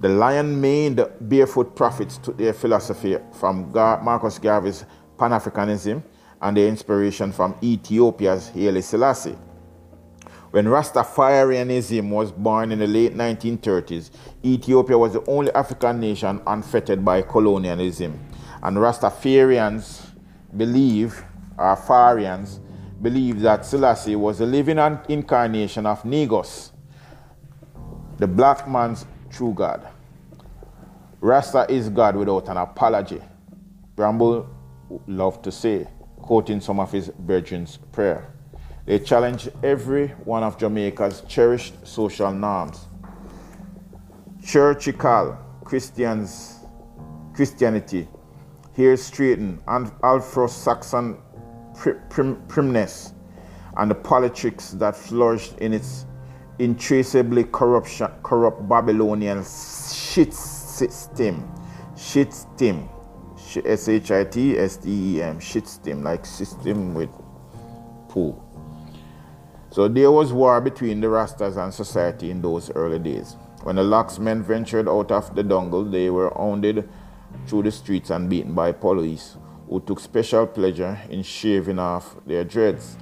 The lion-maned barefoot prophets took their philosophy from Marcus Garvey's Pan-Africanism and their inspiration from Ethiopia's Haile Selassie. When Rastafarianism was born in the late 1930s, Ethiopia was the only African nation unfettered by colonialism. And Rastafarians believe that Selassie was the living incarnation of Negos, the black man's true God. Rasta is God without an apology, Bramble loved to say, quoting some of his brethren's prayer. They challenge every one of Jamaica's cherished social norms. Churchical Christianity, hair straightened, and Afro-Saxon primness, and the politics that flourished in its intraceably corrupt Babylonian shit system, shitstem, shit system, like system with poo. So there was war between the Rastas and society in those early days. When the Locksmen ventured out of the Dongle, they were hounded through the streets and beaten by police, who took special pleasure in shaving off their dreads.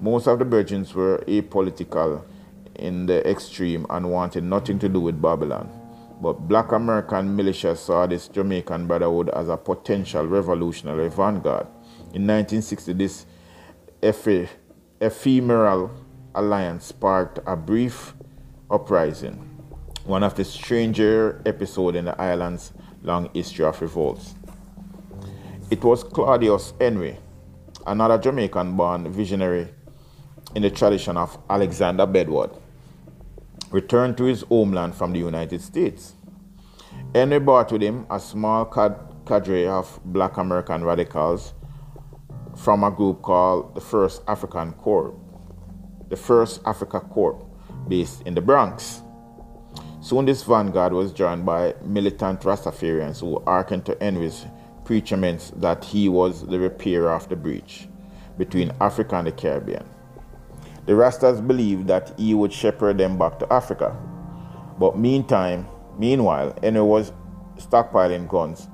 Most of the virgins were apolitical in the extreme and wanted nothing to do with Babylon. But black American militia saw this Jamaican brotherhood as a potential revolutionary vanguard. In 1960, this ephemeral alliance sparked a brief uprising, one of the stranger episodes in the island's long history of revolts. It was Claudius Henry, another Jamaican-born visionary in the tradition of Alexander Bedward, returned to his homeland from the United States. Henry brought with him a small cadre of black American radicals from a group called the First African Corps, the First Africa Corps, based in the Bronx. Soon this vanguard was joined by militant Rastafarians who hearkened to Henry's preachments that he was the repairer of the breach between Africa and the Caribbean. The Rastas believed that he would shepherd them back to Africa. But meanwhile, Henry was stockpiling guns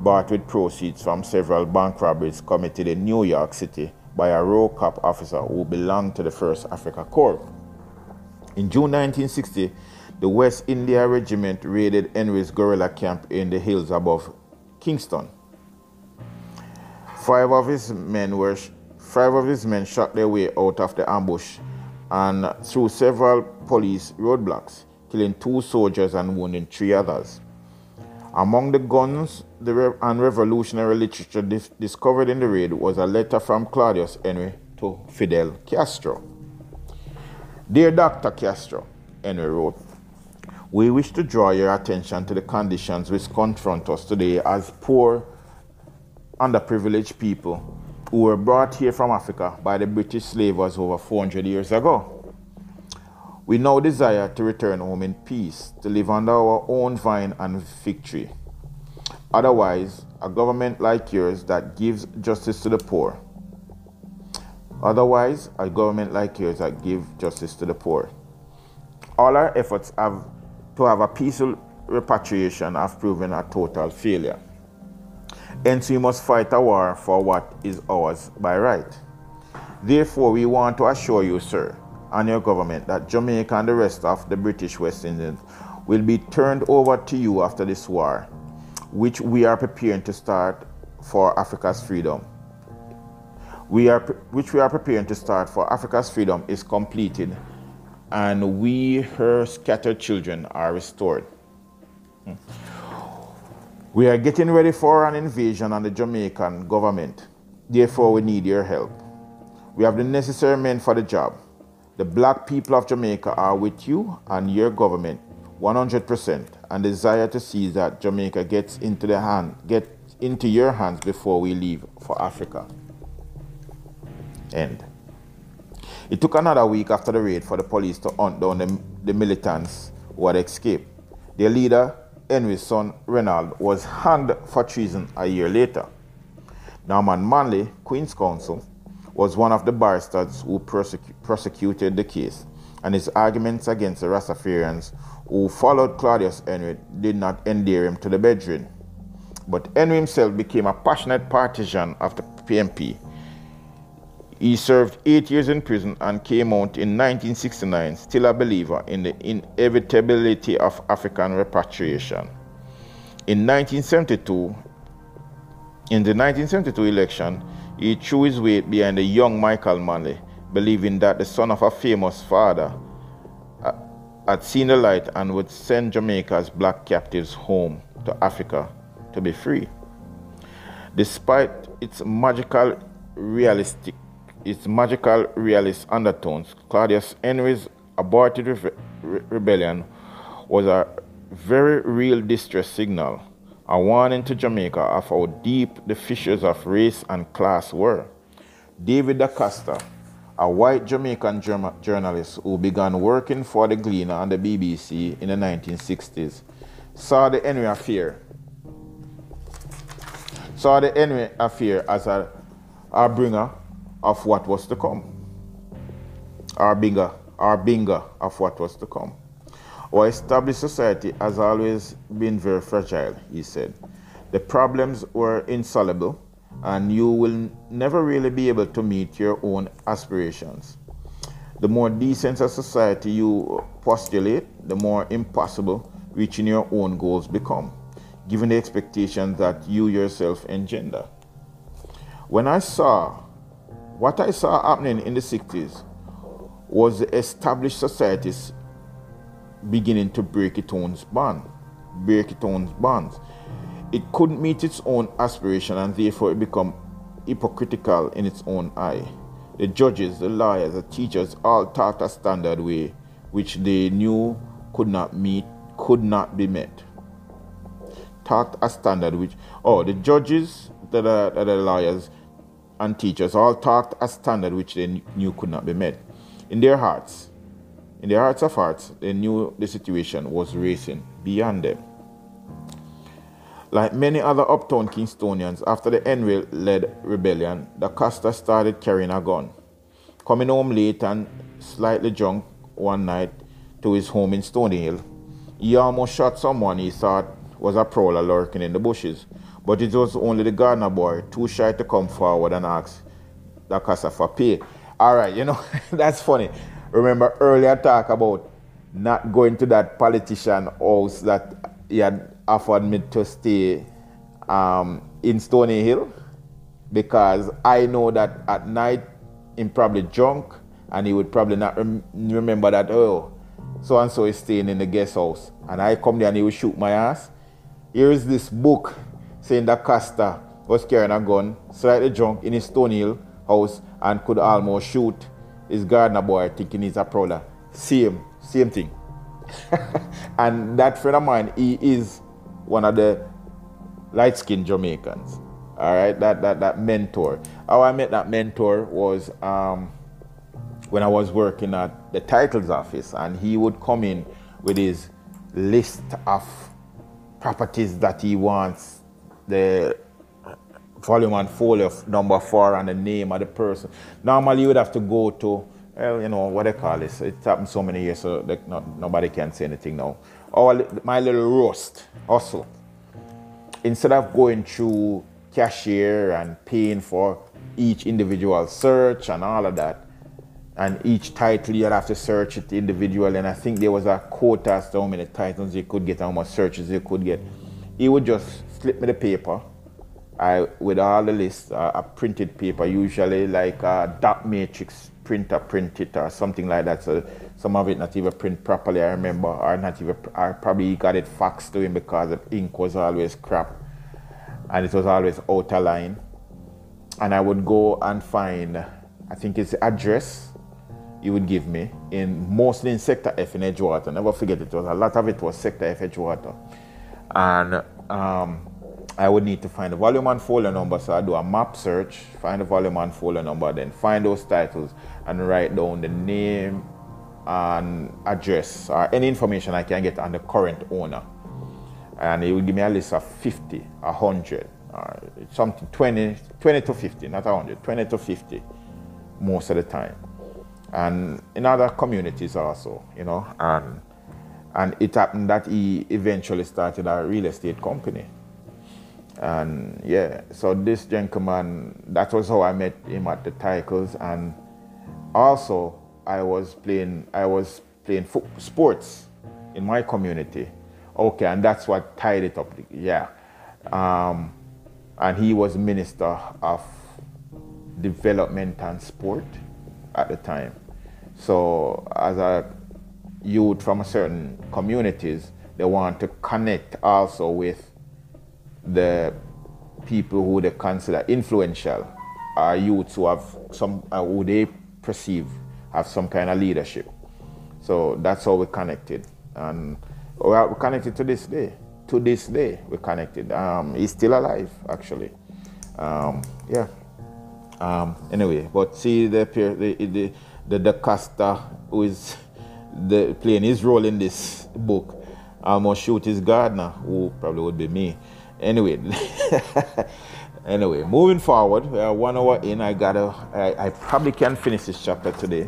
bought with proceeds from several bank robberies committed in New York City by a row cop officer who belonged to the First Africa Corps. In June 1960, the West India Regiment raided Henry's guerrilla camp in the hills above Kingston. Five of his men shot their way out of the ambush and through several police roadblocks, killing 2 soldiers and wounding 3 others. Among the guns and revolutionary literature discovered in the raid was a letter from Claudius Henry to Fidel Castro. "Dear Dr. Castro," Henry wrote, "we wish to draw your attention to the conditions which confront us today as poor, underprivileged people who were brought here from Africa by the British slavers over 400 years ago. We now desire to return home in peace, to live under our own vine and fig tree. Otherwise, a government like yours that gives justice to the poor. Otherwise, a government like yours that gives justice to the poor. All our efforts to have a peaceful repatriation have proven a total failure. Hence, we must fight a war for what is ours by right. Therefore, we want to assure you, sir, and your government, that Jamaica and the rest of the British West Indies will be turned over to you after this war, which we are preparing to start for Africa's freedom. Is completed, and we, her scattered children, are restored. We are getting ready for an invasion on the Jamaican government. Therefore, we need your help. We have the necessary men for the job. The black people of Jamaica are with you and your government 100% and desire to see that Jamaica gets into your hands before we leave for Africa. End. It took another week after the raid for the police to hunt down the militants who had escaped. Their leader, Henry's son, Reynald, was hanged for treason a year later. Norman Manley, Queen's Counsel, was one of the barristers who prosecuted the case, and his arguments against the Rastafarians who followed Claudius Henry did not endear him to the bedroom. But Henry himself became a passionate partisan of the PMP. He served 8 years in prison and came out in 1969, still a believer in the inevitability of African repatriation. In the 1972 election, he threw his weight behind the young Michael Manley, believing that the son of a famous father had seen the light and would send Jamaica's black captives home to Africa to be free. Despite its magical realist undertones, Claudius Henry's aborted rebellion was a very real distress signal, a warning to Jamaica of how deep the fissures of race and class were. David DaCosta, a white Jamaican journalist who began working for the Gleaner and the BBC in the 1960s, saw the Henry affair as an harbinger of what was to come. Harbinger of what was to come. Our established society has always been very fragile, he said. The problems were insoluble, and you will never really be able to meet your own aspirations. The more decent a society you postulate, the more impossible reaching your own goals become, given the expectations that you yourself engender. When I saw what I saw happening in the 60s was the established societies beginning to break its own bonds. It couldn't meet its own aspiration, and therefore it became hypocritical in its own eye. The judges, the lawyers, the teachers all taught a standard way which they knew could not be met. In their hearts, in the hearts of hearts, they knew the situation was racing beyond them. Like many other uptown Kingstonians, after the Henry-led rebellion, DaCosta started carrying a gun. Coming home late and slightly drunk one night to his home in Stonyhill, he almost shot someone he thought was a prowler lurking in the bushes, but it was only the gardener boy, too shy to come forward and ask DaCosta for pay. All right, that's funny. Remember earlier talk about not going to that politician house that he had offered me to stay in Stonyhill, because I know that at night he's probably drunk and he would probably not remember that, oh, so-and-so is staying in the guest house. And I come there and he will shoot my ass. Here is this book saying that DaCosta was carrying a gun, slightly drunk, in his Stonyhill house and could almost shoot his gardener boy thinking he's a prowler. Same thing. And that friend of mine, he is one of the light-skinned Jamaicans. All right, that mentor. How I met that mentor was when I was working at the titles office, and he would come in with his list of properties that he wants the volume and folio number 4 and the name of the person. Normally you would have to go to, you know, what they call this. It's happened so many years, so like nobody can say anything now. Or my little roast, hustle. Instead of going through cashier and paying for each individual search and all of that, and each title you'll have to search it individually, and I think there was a quota as to how many titles you could get, how much searches you could get. He would just slip me the paper, with all the lists, a printed paper, usually like a dot matrix printer, print it or something like that. So some of it not even print properly, I remember, or not even, I probably got it faxed to him because the ink was always crap and it was always out of line. And I would go and find, I think it's the address he would give me, mostly in Sector F in Edgewater. Never forget, it was a lot of it was Sector F Edgewater. And I would need to find the volume and folio number, so I do a map search, find the volume and folio number, then find those titles and write down the name and address or any information I can get on the current owner. And it would give me a list of 50, 100, or something, 20 to 50, not 100, 20 to 50 most of the time. And in other communities also, you know, and it happened that he eventually started a real estate company. And yeah, so this gentleman, that was how I met him at the Ticles. And also I was playing sports in my community. Okay, and that's what tied it up, yeah. And he was Minister of Development and Sport at the time. So as a youth from a certain communities, they want to connect also with the people who they consider influential, are youths who have some, who they perceive have some kind of leadership. So that's how we connected, and we're connected to this day. To this day, we're connected. He's still alive, actually. Yeah. Anyway, but see the caster who is playing his role in this book, almost shoot his gardener, who probably would be me. Anyway, anyway, moving forward, 1 hour in, I probably can finish this chapter today.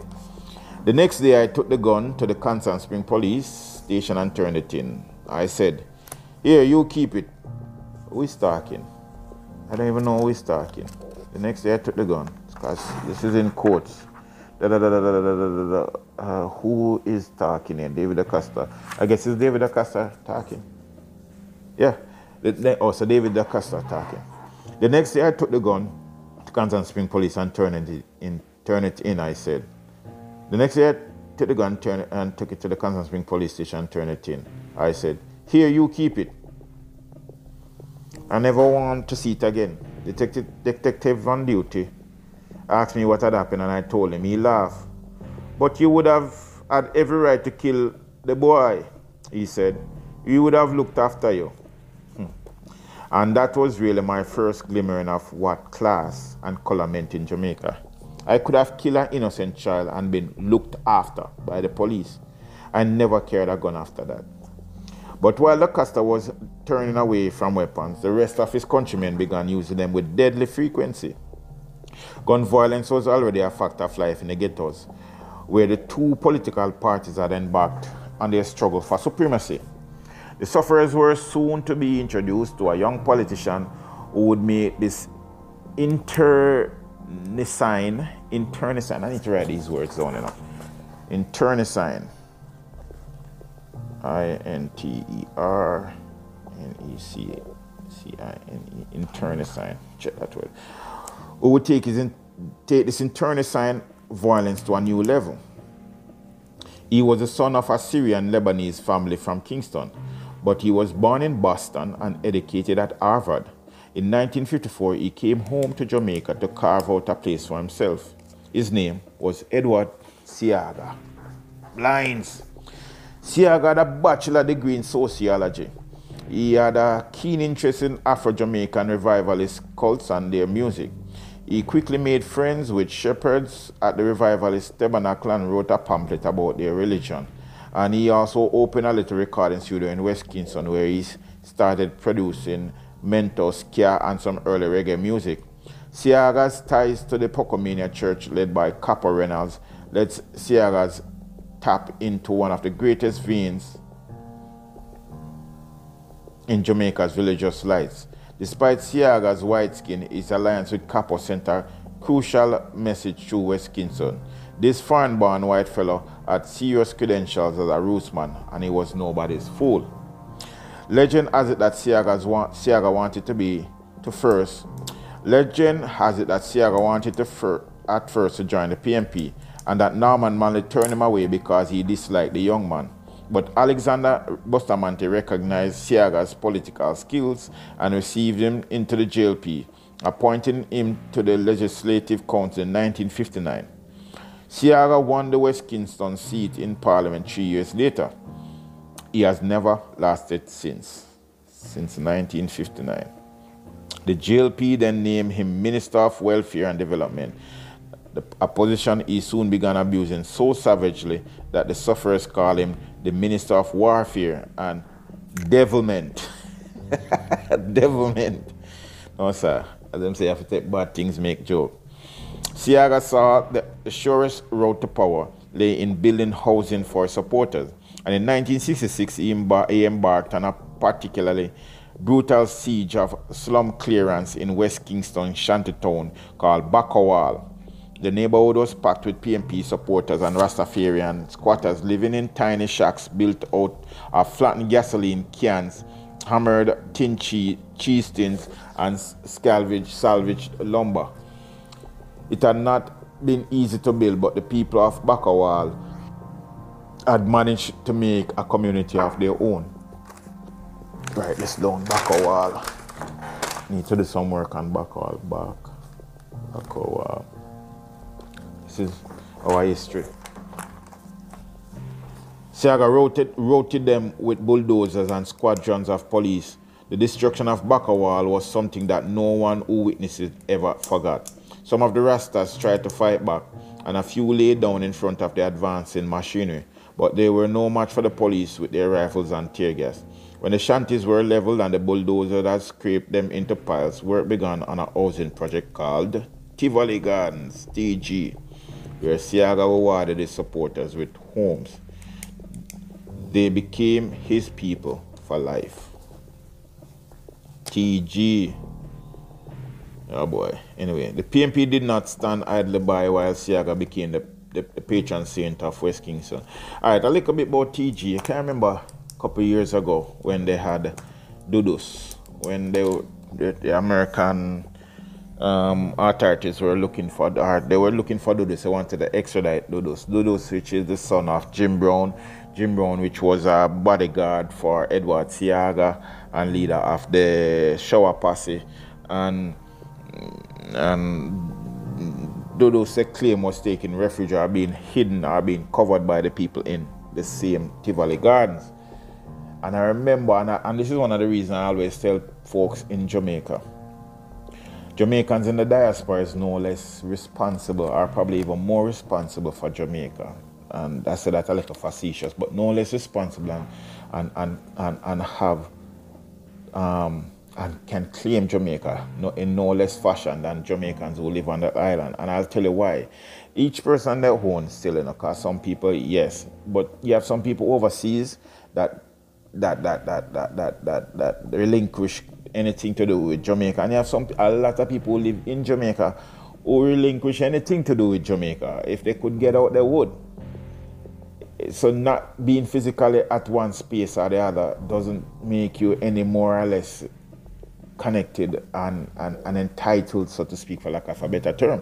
The next day, I took the gun to the Constant Spring Police Station and turned it in. I said, "Here, you keep it." Who is talking? I don't even know who is talking. The next day, I took the gun, because this is in quotes. Who is talking here? David Acosta. I guess it's David Acosta talking. Yeah. So David Acosta talking. The next day I took the gun to Constant Spring Police and turned it in, I said. The next day I took the gun and took it to the Constant Spring Police Station and turned it in. I said, "Here, you keep it. I never want to see it again." Detective on duty asked me what had happened and I told him. He laughed. "But you would have had every right to kill the boy," he said. "We would have looked after you." And that was really my first glimmering of what class and colour meant in Jamaica. I could have killed an innocent child and been looked after by the police. I never carried a gun after that. But while the caster was turning away from weapons, the rest of his countrymen began using them with deadly frequency. Gun violence was already a fact of life in the ghettos, where the two political parties had embarked on their struggle for supremacy. The sufferers were soon to be introduced to a young politician who would make this internecine, I need to write these words down enough. Internecine, I-N-T-E-R-N-E-C-I-N-E, internecine, check that word. Who would take this internecine violence to a new level. He was the son of a Syrian Lebanese family from Kingston, but he was born in Boston and educated at Harvard. In 1954, he came home to Jamaica to carve out a place for himself. His name was Edward Siaga. Blinds. Siaga had a bachelor degree in sociology. He had a keen interest in Afro-Jamaican revivalist cults and their music. He quickly made friends with shepherds at the revivalist tabernacle and wrote a pamphlet about their religion. And he also opened a little recording studio in West Kingston where he started producing Mento, Ska, and some early reggae music. Siaga's ties to the Pocomania Church, led by Capo Reynolds, lets Siaga's tap into one of the greatest veins in Jamaica's religious life. Despite Siaga's white skin, his alliance with Capo sent a crucial message to West Kingston. This foreign-born white fellow had serious credentials as a rootsman, and he was nobody's fool. Legend has it that Siaga wanted at first to join the PMP, and that Norman Manley turned him away because he disliked the young man. But Alexander Bustamante recognized Siaga's political skills and received him into the JLP, appointing him to the Legislative Council in 1959. Siaga won the West Kingston seat in Parliament 3 years later. He has never lasted since 1959. The JLP then named him Minister of Welfare and Development, a position he soon began abusing so savagely that the sufferers called him the Minister of Warfare and Devilment. Devilment. No, sir. As them say, after bad things make joke. Siaga saw the surest road to power lay in building housing for supporters, and in 1966 he embarked on a particularly brutal siege of slum clearance in West Kingston shantytown called Bakawal. The neighborhood was packed with PMP supporters and Rastafarian squatters living in tiny shacks built out of flattened gasoline cans, hammered tin cheese tins, and salvaged lumber. It had not been easy to build, but the people of Bakawal had managed to make a community of their own. Right, let's down Bakawal. Need to do some work on Bakawal. Bakawal. This is our history. Siaga routed them with bulldozers and squadrons of police. The destruction of Bakawal was something that no one who witnessed it ever forgot. Some of the Rastas tried to fight back, and a few lay down in front of the advancing machinery, but they were no match for the police with their rifles and tear gas. When the shanties were leveled and the bulldozer that scraped them into piles, work began on a housing project called Tivoli Gardens, TG, where Siaga rewarded his supporters with homes. They became his people for life. TG. Oh boy. Anyway, the PMP did not stand idly by while Siaga became the patron saint of West Kingston. Alright, a little bit about TG. I can't remember a couple of years ago when they had Dudus, when the American authorities were looking for Dudus. They wanted to extradite Dudus. Dudus, which is the son of Jim Brown. Jim Brown, which was a bodyguard for Edward Siaga and leader of the Shower Posse. And Dudus, a claim, was taking refuge or being hidden or being covered by the people in the same Tivoli Gardens. And I remember, and this is one of the reasons I always tell folks in Jamaica, Jamaicans in the diaspora is no less responsible, or probably even more responsible for Jamaica. And I say that a little facetious, but no less responsible and have and can claim Jamaica in no less fashion than Jamaicans who live on that island. And I'll tell you why. Each person their own still, because some people, yes, but you have some people overseas that relinquish anything to do with Jamaica, and you have a lot of people who live in Jamaica who relinquish anything to do with Jamaica. If they could get out, they would. So not being physically at one space or the other doesn't make you any more or less connected and entitled, so to speak, for lack of a better term.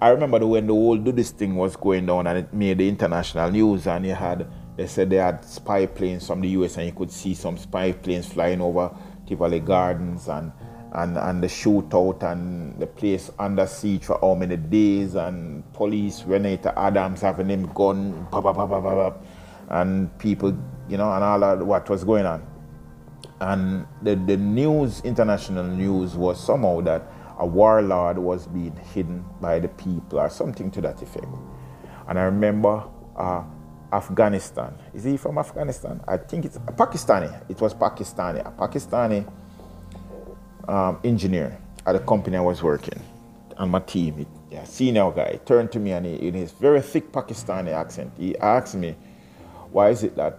I remember when the whole do this thing was going down and it made the international news, and they said they had spy planes from the US, and you could see some spy planes flying over Tivoli Gardens and the shootout and the place under siege for how many days, and police Renata Adams having him gun, and people, and all that what was going on. And the news, international news, was somehow that a warlord was being hidden by the people or something to that effect. And I remember Afghanistan. Is he from Afghanistan? I think it's Pakistani. It was Pakistani. A Pakistani engineer at the company I was working on, my team, a senior guy, turned to me and in his very thick Pakistani accent, he asked me, why is it that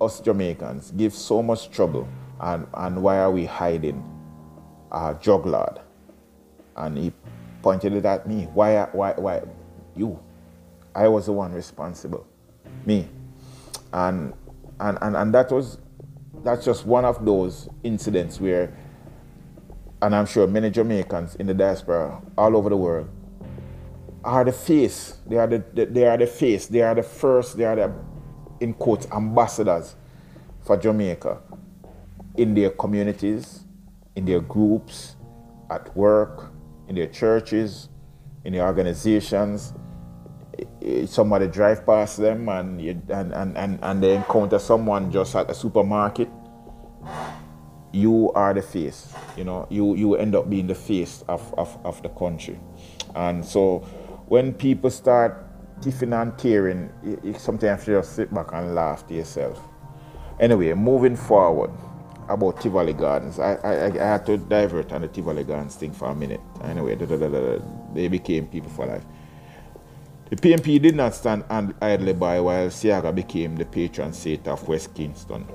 us Jamaicans give so much trouble and why are we hiding our drug lord? And he pointed it at me. Why you? I was the one responsible, me. And that's just one of those incidents where, and I'm sure many Jamaicans in the diaspora all over the world are the face. They are the face. They are the first. They are the, in quotes, ambassadors for Jamaica in their communities, in their groups, at work, in their churches, in their organizations. Somebody drive past them and they encounter someone just at a supermarket. You are the face, you know. You end up being the face of the country. And so when people start tiffing and tearing, sometimes you just sit back and laugh to yourself. Anyway, moving forward about Tivoli Gardens. I had to divert on the Tivoli Gardens thing for a minute. Anyway, they became People for Life. The PMP did not stand idly by while Siaga became the patron saint of West Kingston.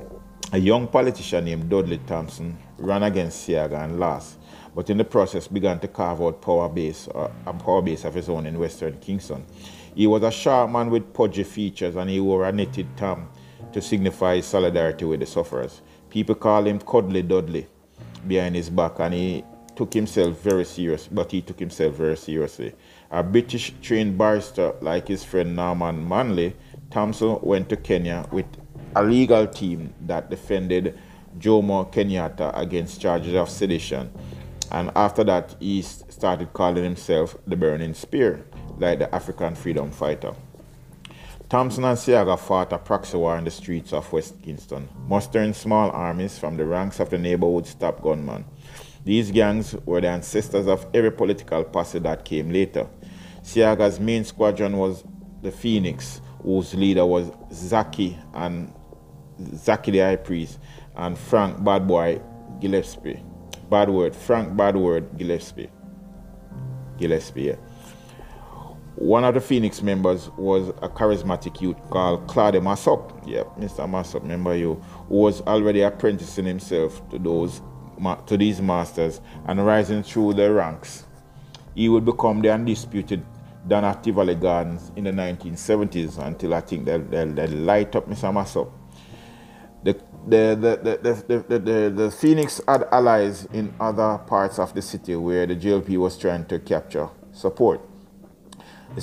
A young politician named Dudley Thompson ran against Siaga and lost, but in the process began to carve out a power base of his own in Western Kingston. He was a sharp man with pudgy features and he wore a knitted tam to signify his solidarity with the sufferers. People called him Cuddly Dudley behind his back, and he took himself very seriously. A British-trained barrister like his friend Norman Manley, Thompson went to Kenya with a legal team that defended Jomo Kenyatta against charges of sedition. And after that, he started calling himself the Burning Spear, like the African freedom fighter. Thompson and Siaga fought a proxy war in the streets of West Kingston, mustering small armies from the ranks of the neighborhood's top gunmen. These gangs were the ancestors of every political posse that came later. Siaga's main squadron was the Phoenix, whose leader was Zaki the High Priest and Frank Badward Gillespie. One of the Phoenix members was a charismatic youth called Claude Massop. Yeah, Mr. Massop, remember you, who was already apprenticing himself to these masters and rising through the ranks. He would become the undisputed Don of Tivoli Gardens in the 1970s until I think they'll light up Mr. Massop. The Phoenix had allies in other parts of the city where the JLP was trying to capture support. In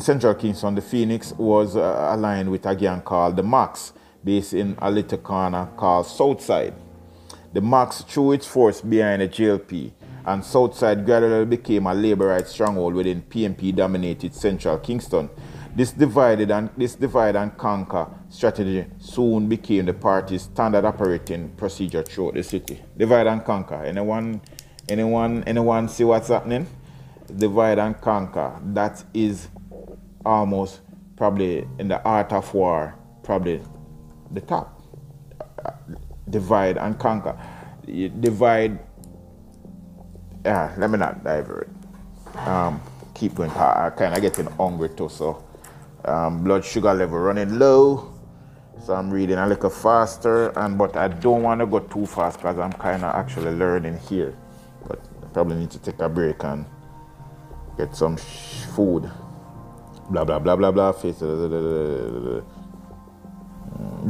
Central Kingston, the Phoenix was aligned with a gang called the Max, based in a little corner called Southside. The Max threw its force behind the JLP, and Southside gradually became a Labourite stronghold within PMP-dominated Central Kingston. This divide and conquer strategy soon became the party's standard operating procedure throughout the city. Divide and conquer. Anyone see what's happening? Divide and conquer. That is almost probably in the art of war, probably the top. Divide and conquer. You divide. Let me not divert. Keep going. I kind of getting hungry too, so blood sugar level running low. So I'm reading a little faster, but I don't want to go too fast because I'm kind of actually learning here. But I probably need to take a break and get some food. Blah blah blah blah blah.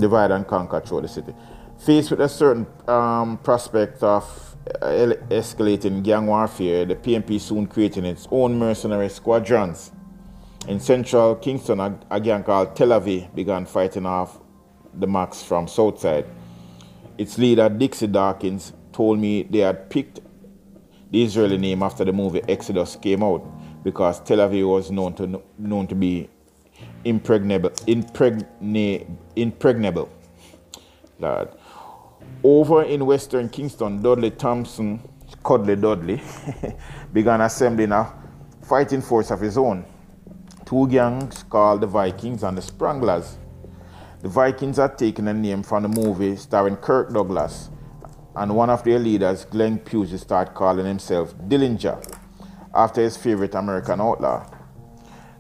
Divide and conquer through the city. Faced with a certain prospect of escalating gang warfare, the PMP soon created its own mercenary squadrons. In Central Kingston, a gang called Tel Aviv began fighting off the Max from Southside. Its leader, Dixie Dawkins, told me they had picked the Israeli name after the movie Exodus came out, because Tel Aviv was known to be impregnable. Lord. Over in Western Kingston, Dudley Thompson, Cuddly Dudley, began assembling a fighting force of his own. Two gangs called the Vikings and the Spranglers. The Vikings had taken a name from the movie starring Kirk Douglas, and one of their leaders, Glenn Pugh, started calling himself Dillinger, after his favorite American outlaw.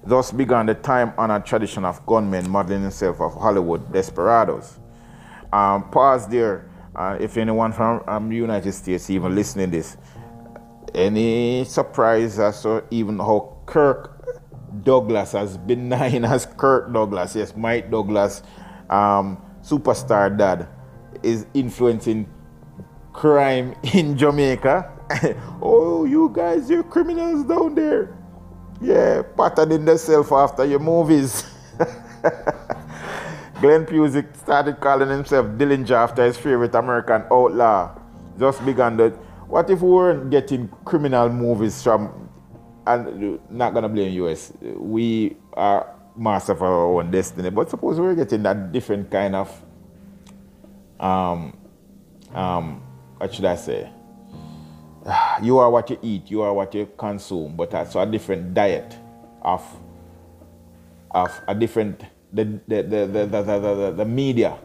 Thus began the time-honored tradition of gunmen modeling themselves of Hollywood desperados. Pause there. If anyone from the United States even listening to this, any surprise as to even how Kirk Douglas, as benign as Kirk Douglas, yes, Mike Douglas, superstar dad, is influencing crime in Jamaica. Oh, you guys, you're criminals down there. Yeah, patterning themselves after your movies. Glenn Pugh started calling himself Dillinger after his favorite American outlaw. Just began that. What if we weren't getting criminal movies from, and not gonna blame US, we are master of our own destiny, but suppose we're getting that different kind of, what should I say? You are what you eat, you are what you consume, but also a different diet of a different, the media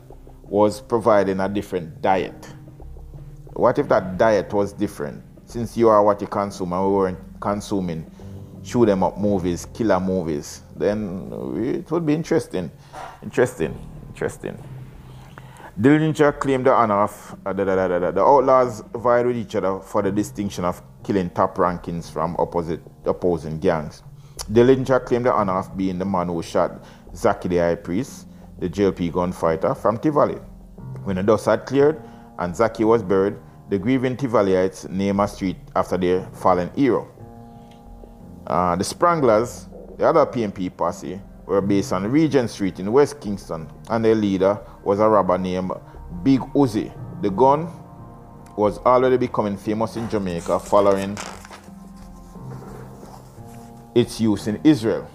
was providing a different diet. What if that diet was different? Since you are what you consume and we weren't consuming shoot them up movies, killer movies, then it would be interesting. Dillinger claimed the honor of the outlaws vied with each other for the distinction of killing top rankings from opposing gangs. Dillinger claimed the honor of being the man who shot Zaki the High Priest, the JLP gunfighter from Tivoli. When the dust had cleared and Zaki was buried, the grieving Tivoliites named a street after their fallen hero. The Spranglers, the other PMP posse, were based on Regent Street in West Kingston, and their leader was a robber named Big Uzi. The gun was already becoming famous in Jamaica following its use in Israel.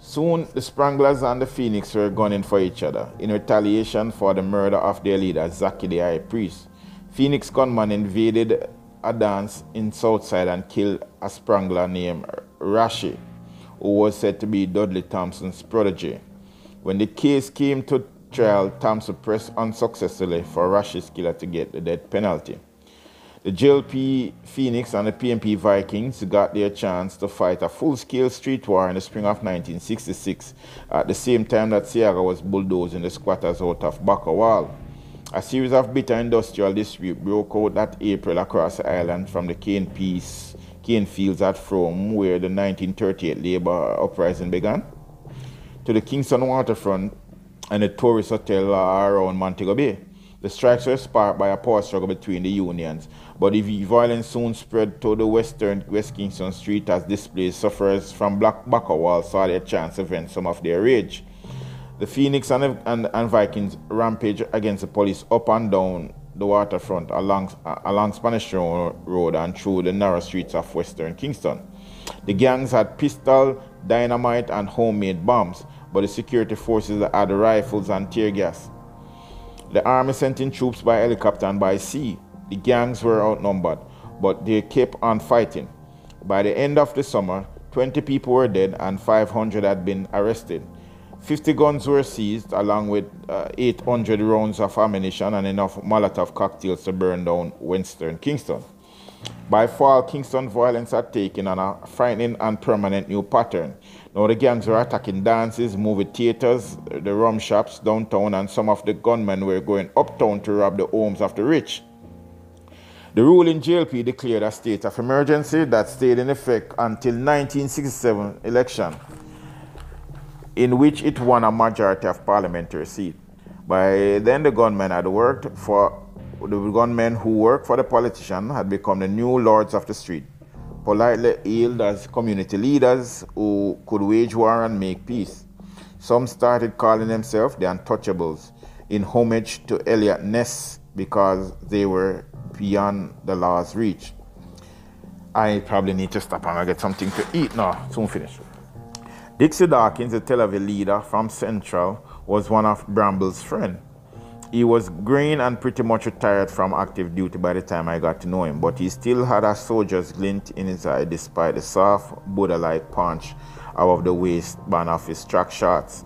Soon, the Spranglers and the Phoenix were gunning for each other in retaliation for the murder of their leader, Zaki the High Priest. Phoenix gunmen invaded a dance in Southside and killed a Sprangler named Rashi, who was said to be Dudley Thompson's protege. When the case came to trial, Thompson pressed unsuccessfully for Rashi's killer to get the death penalty. The JLP Phoenix and the PMP Vikings got their chance to fight a full-scale street war in the spring of 1966, at the same time that Siaga was bulldozing the squatters out of Bacawal. A series of bitter industrial disputes broke out that April across the island from the cane fields at Frome, where the 1938 labor uprising began, to the Kingston waterfront and the tourist hotel around Montego Bay. The strikes were sparked by a power struggle between the unions, but the violence soon spread to the western West Kingston street as displaced sufferers from Bacawal saw their chance to vent some of their rage. The Phoenix and Vikings rampage against the police up and down the waterfront along Spanish Road and through the narrow streets of western Kingston. The gangs had pistol, dynamite, and homemade bombs, but the security forces had rifles and tear gas. The army sent in troops by helicopter and by sea. The gangs were outnumbered, but they kept on fighting. By the end of the summer, 20 people were dead and 500 had been arrested. 50 guns were seized, along with 800 rounds of ammunition and enough Molotov cocktails to burn down western Kingston. By fall, Kingston violence had taken on a frightening and permanent new pattern. Now the gangs were attacking dances, movie theaters, the rum shops downtown, and some of the gunmen were going uptown to rob the homes of the rich. The ruling JLP declared a state of emergency that stayed in effect until 1967 election, in which it won a majority of parliamentary seats. By then, the gunmen who worked for the politician had become the new lords of the street, politely hailed as community leaders who could wage war and make peace. Some started calling themselves the Untouchables, in homage to Elliot Ness, because they were beyond the law's reach. I probably need to stop and get something to eat now. Soon finish. Dixie Dawkins, the Tel Aviv leader from Central, was one of Bramble's friends. He was green and pretty much retired from active duty by the time I got to know him, but he still had a soldier's glint in his eye despite the soft, Buddha-like punch out of the waistband of his track shorts.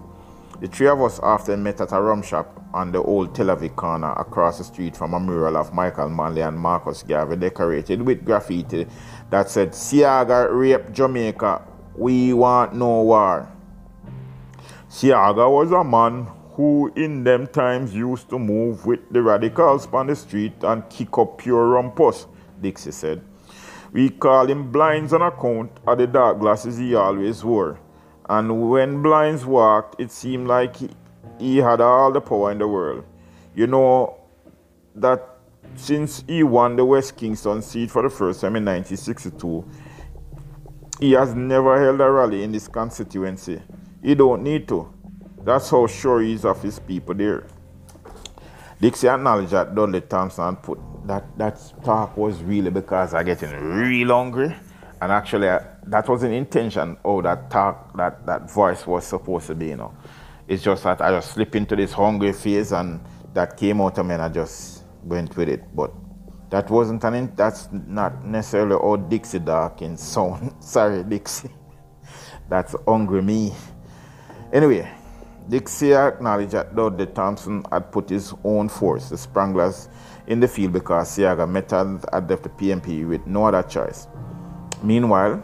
The three of us often met at a rum shop on the old Tel Aviv corner across the street from a mural of Michael Manley and Marcus Garvey decorated with graffiti that said, "Siaga raped Jamaica, we want no war." Siaga was a man who in them times used to move with the radicals on the street and kick up pure rumpus, Dixie said. "We call him Blinds on account of the dark glasses he always wore. And when Blinds walked, it seemed like he had all the power in the world. You know that since he won the West Kingston seat for the first time in 1962, he has never held a rally in this constituency. He don't need to. That's how sure he is of his people there." Dixie acknowledged that Dudley Thompson put that talk was really because I'm getting real hungry. And actually, that was an intention. Oh, that talk, that voice was supposed to be, you know. It's just that I just slipped into this hungry phase and that came out of me and I just went with it. But that wasn't that's not necessarily all Dixie Darkins sound. Sorry, Dixie. That's hungry me. Anyway, Dixie acknowledged that Dudley Thompson had put his own force, the Spranglers, in the field because Siaga met at the PMP with no other choice. Meanwhile,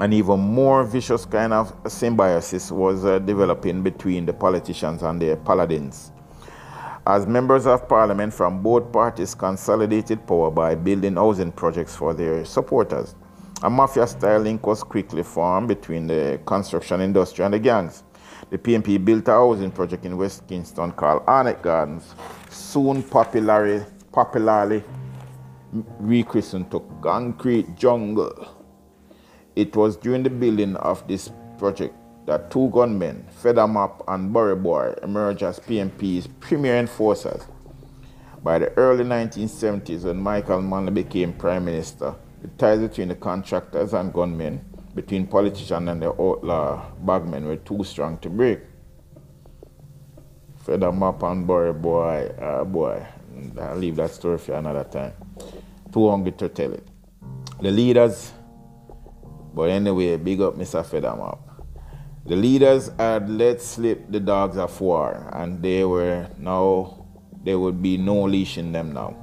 an even more vicious kind of symbiosis was developing between the politicians and their paladins. As members of parliament from both parties consolidated power by building housing projects for their supporters, a mafia-style link was quickly formed between the construction industry and the gangs. The PMP built a housing project in West Kingston called Arnett Gardens, soon popularly rechristened to Concrete Jungle. It was during the building of this project that two gunmen, Feathermap and Burry Boy, emerged as PMP's premier enforcers. By the early 1970s, when Michael Manley became prime minister, the ties between the contractors and gunmen, between politicians and the outlaw bagmen, were too strong to break. Feathermap and Burry Boy, I'll leave that story for another time. Too hungry to tell it. The leaders, but anyway, big up Mr. Feathermap. The leaders had let slip the dogs of war, and there would be no leash in them now.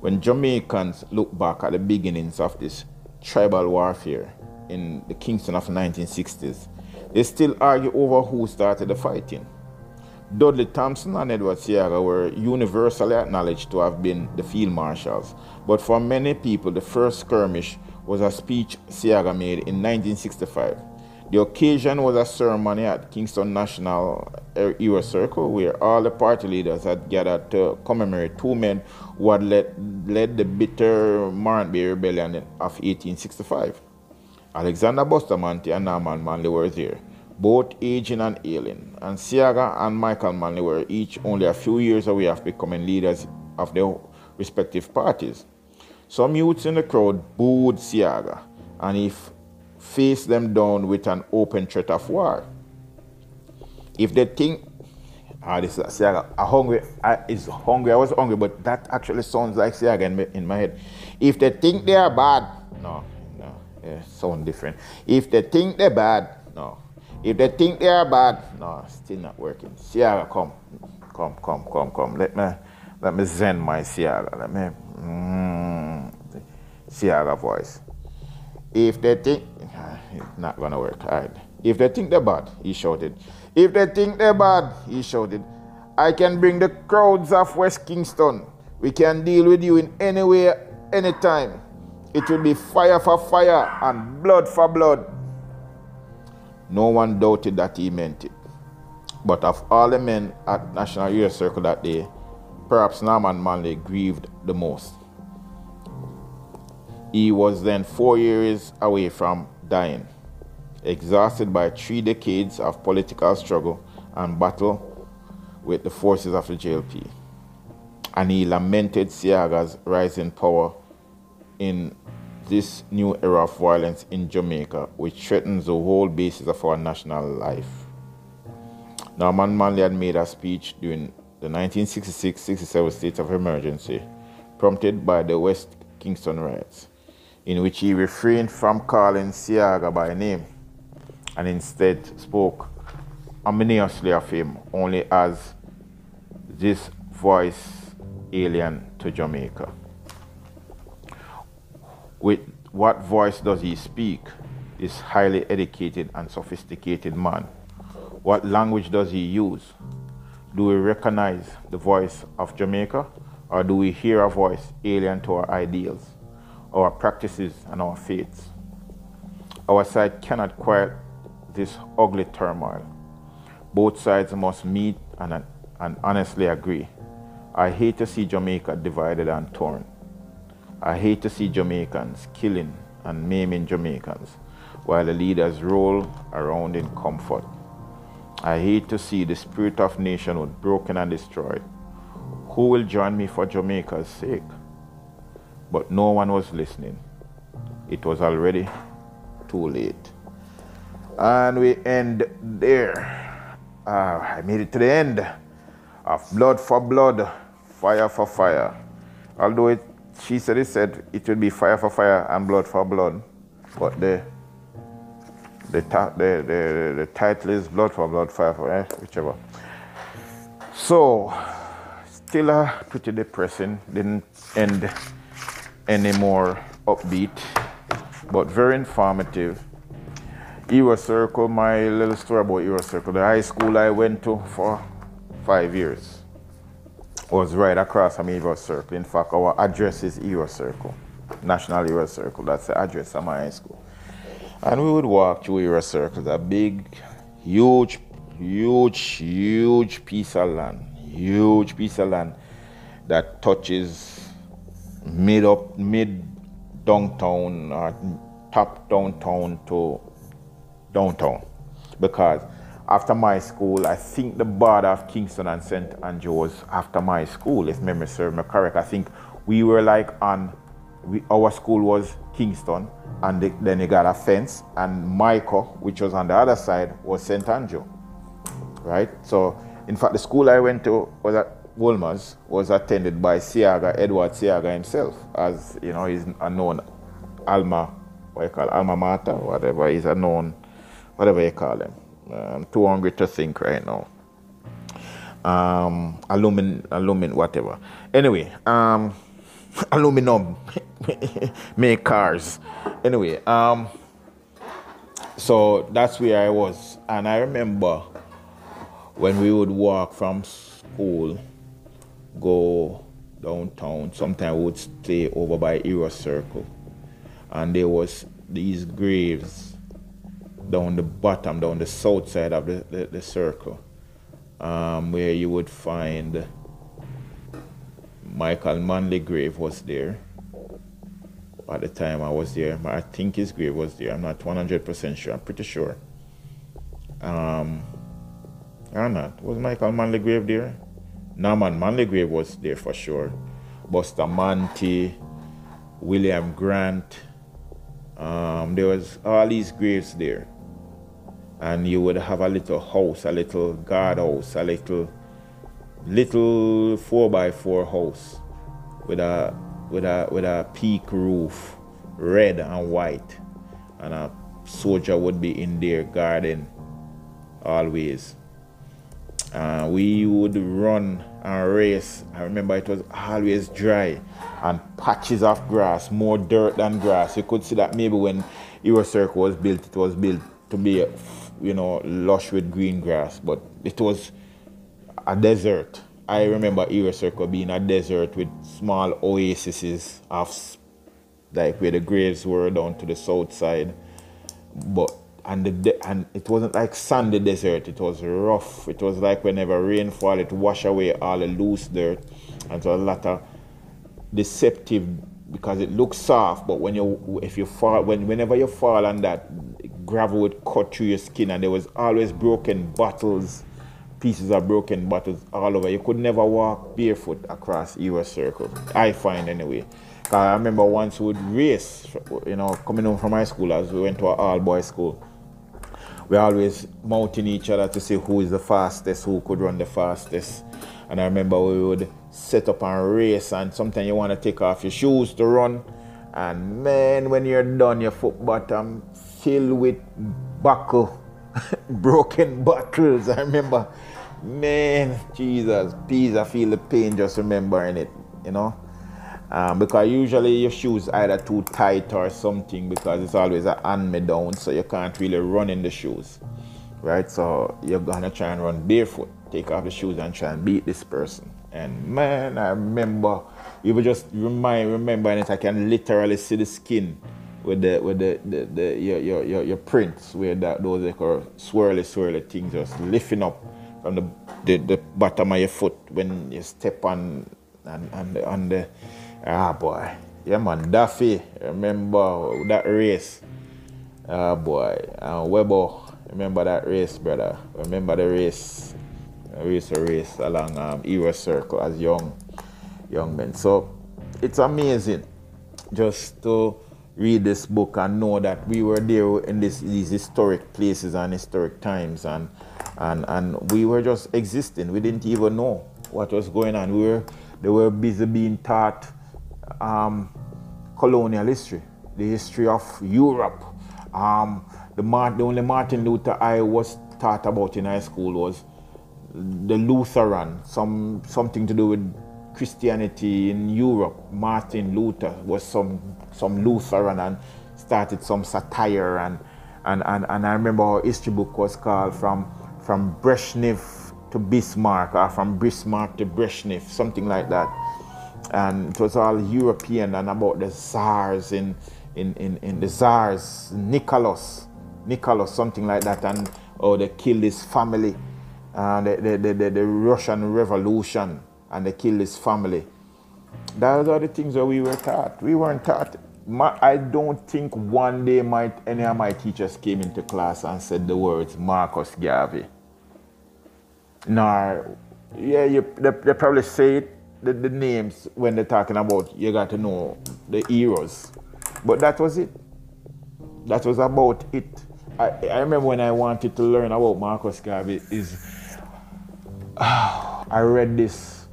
When Jamaicans look back at the beginnings of this tribal warfare in the Kingston of the 1960s, they still argue over who started the fighting. Dudley Thompson and Edward Siaga were universally acknowledged to have been the field marshals, but for many people, the first skirmish was a speech Siaga made in 1965. The occasion was a ceremony at Kingston National Hero Circle, where all the party leaders had gathered to commemorate two men who had led the bitter Marant Bay Rebellion of 1865. Alexander Bustamante and Norman Manley were there, both aging and ailing, and Siaga and Michael Manley were each only a few years away from becoming leaders of their respective parties. Some youths in the crowd booed Siaga, and he faced them down with an open threat of war. If they think, this is Siaga, I was hungry, but that actually sounds like Siaga in my head. If they think they are bad, sound different. If they think they're bad, no. If they think they are bad, no, still not working. Siaga, come. Let me zen my Siaga. Let me Siaga voice. If they think it's not gonna work, all right. If they think they're bad, he shouted. If they think they're bad, he shouted, I can bring the crowds of West Kingston. We can deal with you in any way, anytime. It will be fire for fire and blood for blood. No one doubted that he meant it. But of all the men at National Youth Circle that day, perhaps Norman Manley grieved the most. He was then 4 years away from dying, exhausted by 3 decades of political struggle and battle with the forces of the JLP. And he lamented Siaga's rising power in this new era of violence in Jamaica, which threatens the whole basis of our national life. Norman Manley had made a speech during the 1966-67 state of emergency, prompted by the West Kingston riots, in which he refrained from calling Siaga by name and instead spoke ominously of him only as this voice alien to Jamaica. With what voice does he speak? This highly educated and sophisticated man. What language does he use? Do we recognize the voice of Jamaica, or do we hear a voice alien to our ideals, our practices, and our faiths? Our side cannot quiet this ugly turmoil. Both sides must meet and honestly agree. I hate to see Jamaica divided and torn. I hate to see Jamaicans killing and maiming Jamaicans while the leaders roll around in comfort. I hate to see the spirit of nationhood broken and destroyed. Who will join me for Jamaica's sake? But no one was listening. It was already too late. And we end there. I made it to the end of Blood for Blood, Fire for Fire. Although she said it would be Fire for Fire and Blood for Blood, but the title is Blood for Blood, Fire for Fire, whichever. So, still pretty depressing. Didn't end any more upbeat, but very informative. Era Circle, my little story about Era Circle. The high school I went to for 5 years was right across from Era Circle. In fact, our address is Era Circle, National Era Circle. That's the address of my high school. And we would walk through Era Circle, a big, huge piece of land. Huge piece of land that touches mid downtown or top downtown to downtown. Because after my school, I think the border of Kingston and St. Andrew was after my school, if memory serves me correct. I think we were like on, our school was Kingston, and then they got a fence, and Michael, which was on the other side, was St. Andrew, right? So, in fact, the school I went to was at Woolmer's, was attended by Siaga, Edward Siaga himself, as, you know, he's a known alma mater, whatever, he's a known, whatever you call him. I'm too hungry to think right now. Whatever. Anyway, aluminum make cars. Anyway, so that's where I was, and I remember when we would walk from school, go downtown. Sometimes we would stay over by Era Circle, and there was these graves down the bottom, down the south side of the circle, where you would find Michael Manley grave was there. At the time I was there, I think his grave was there. I'm not 100% sure. I'm pretty sure. I'm not. Was Michael Manley grave there? Norman Manley grave was there for sure. Bustamante, William Grant. There was all these graves there. And you would have a little house, a little guardhouse, a little 4x4 house with a peak roof, red and white, and a soldier would be in there guarding always. We would run and race. I remember it was always dry and patches of grass, more dirt than grass. You could see that maybe when Era Circle was built, it was built to be, you know, lush with green grass, but it was a desert. I remember Era Circle being a desert with small oases of, like, where the graves were down to the south side, and it wasn't like sandy desert. It was rough. It was like whenever rainfall, it wash away all the loose dirt, and so a lot of deceptive, because it looks soft, but whenever you fall on that, gravel would cut through your skin, and there was always broken bottles. Pieces of broken bottles all over. You could never walk barefoot across Era Circle, I find, anyway. I remember once we would race, you know, coming home from high school, as we went to an all-boys school. We always mounting each other to see who is the fastest, who could run the fastest. And I remember we would set up and race, and sometimes you want to take off your shoes to run. And man, when you're done, your foot bottom filled with buckle. broken bottles. I remember, man, Jesus, please, I feel the pain just remembering it, you know. Because usually your shoes either too tight or something, because it's always a hand-me-down, so you can't really run in the shoes, right? So you're gonna try and run barefoot, take off the shoes and try and beat this person. And man, I remember, even just remembering it, I can literally see the skin with the your prints where that those like swirly things just lifting up from the bottom of your foot when you step on the ah, boy. Yeah, man. Daffy, remember that race. Ah, boy. And Webo, remember that race, brother. Remember the race. I used to race along Euro Circle as young men. So it's amazing just to read this book and know that we were there in these historic places and historic times, and we were just existing. We didn't even know what was going on. They were busy being taught colonial history, the history of Europe. The only Martin Luther I was taught about in high school was the Lutheran, something to do with Christianity in Europe. Martin Luther was some Lutheran and started some satire, and I remember our history book was called From Brezhnev to Bismarck, or From Bismarck to Brezhnev, something like that. And it was all European and about the Tsars in the Tsars, Nicholas, something like that, and oh, they killed his family, the Russian Revolution, and they killed his family. Those are the things that we were taught. We weren't taught. I don't think one day any of my teachers came into class and said the words Marcus Garvey. No, yeah, they probably say it, the names when they're talking about you got to know the heroes. But that was it. That was about it. I remember when I wanted to learn about Marcus Garvey I read this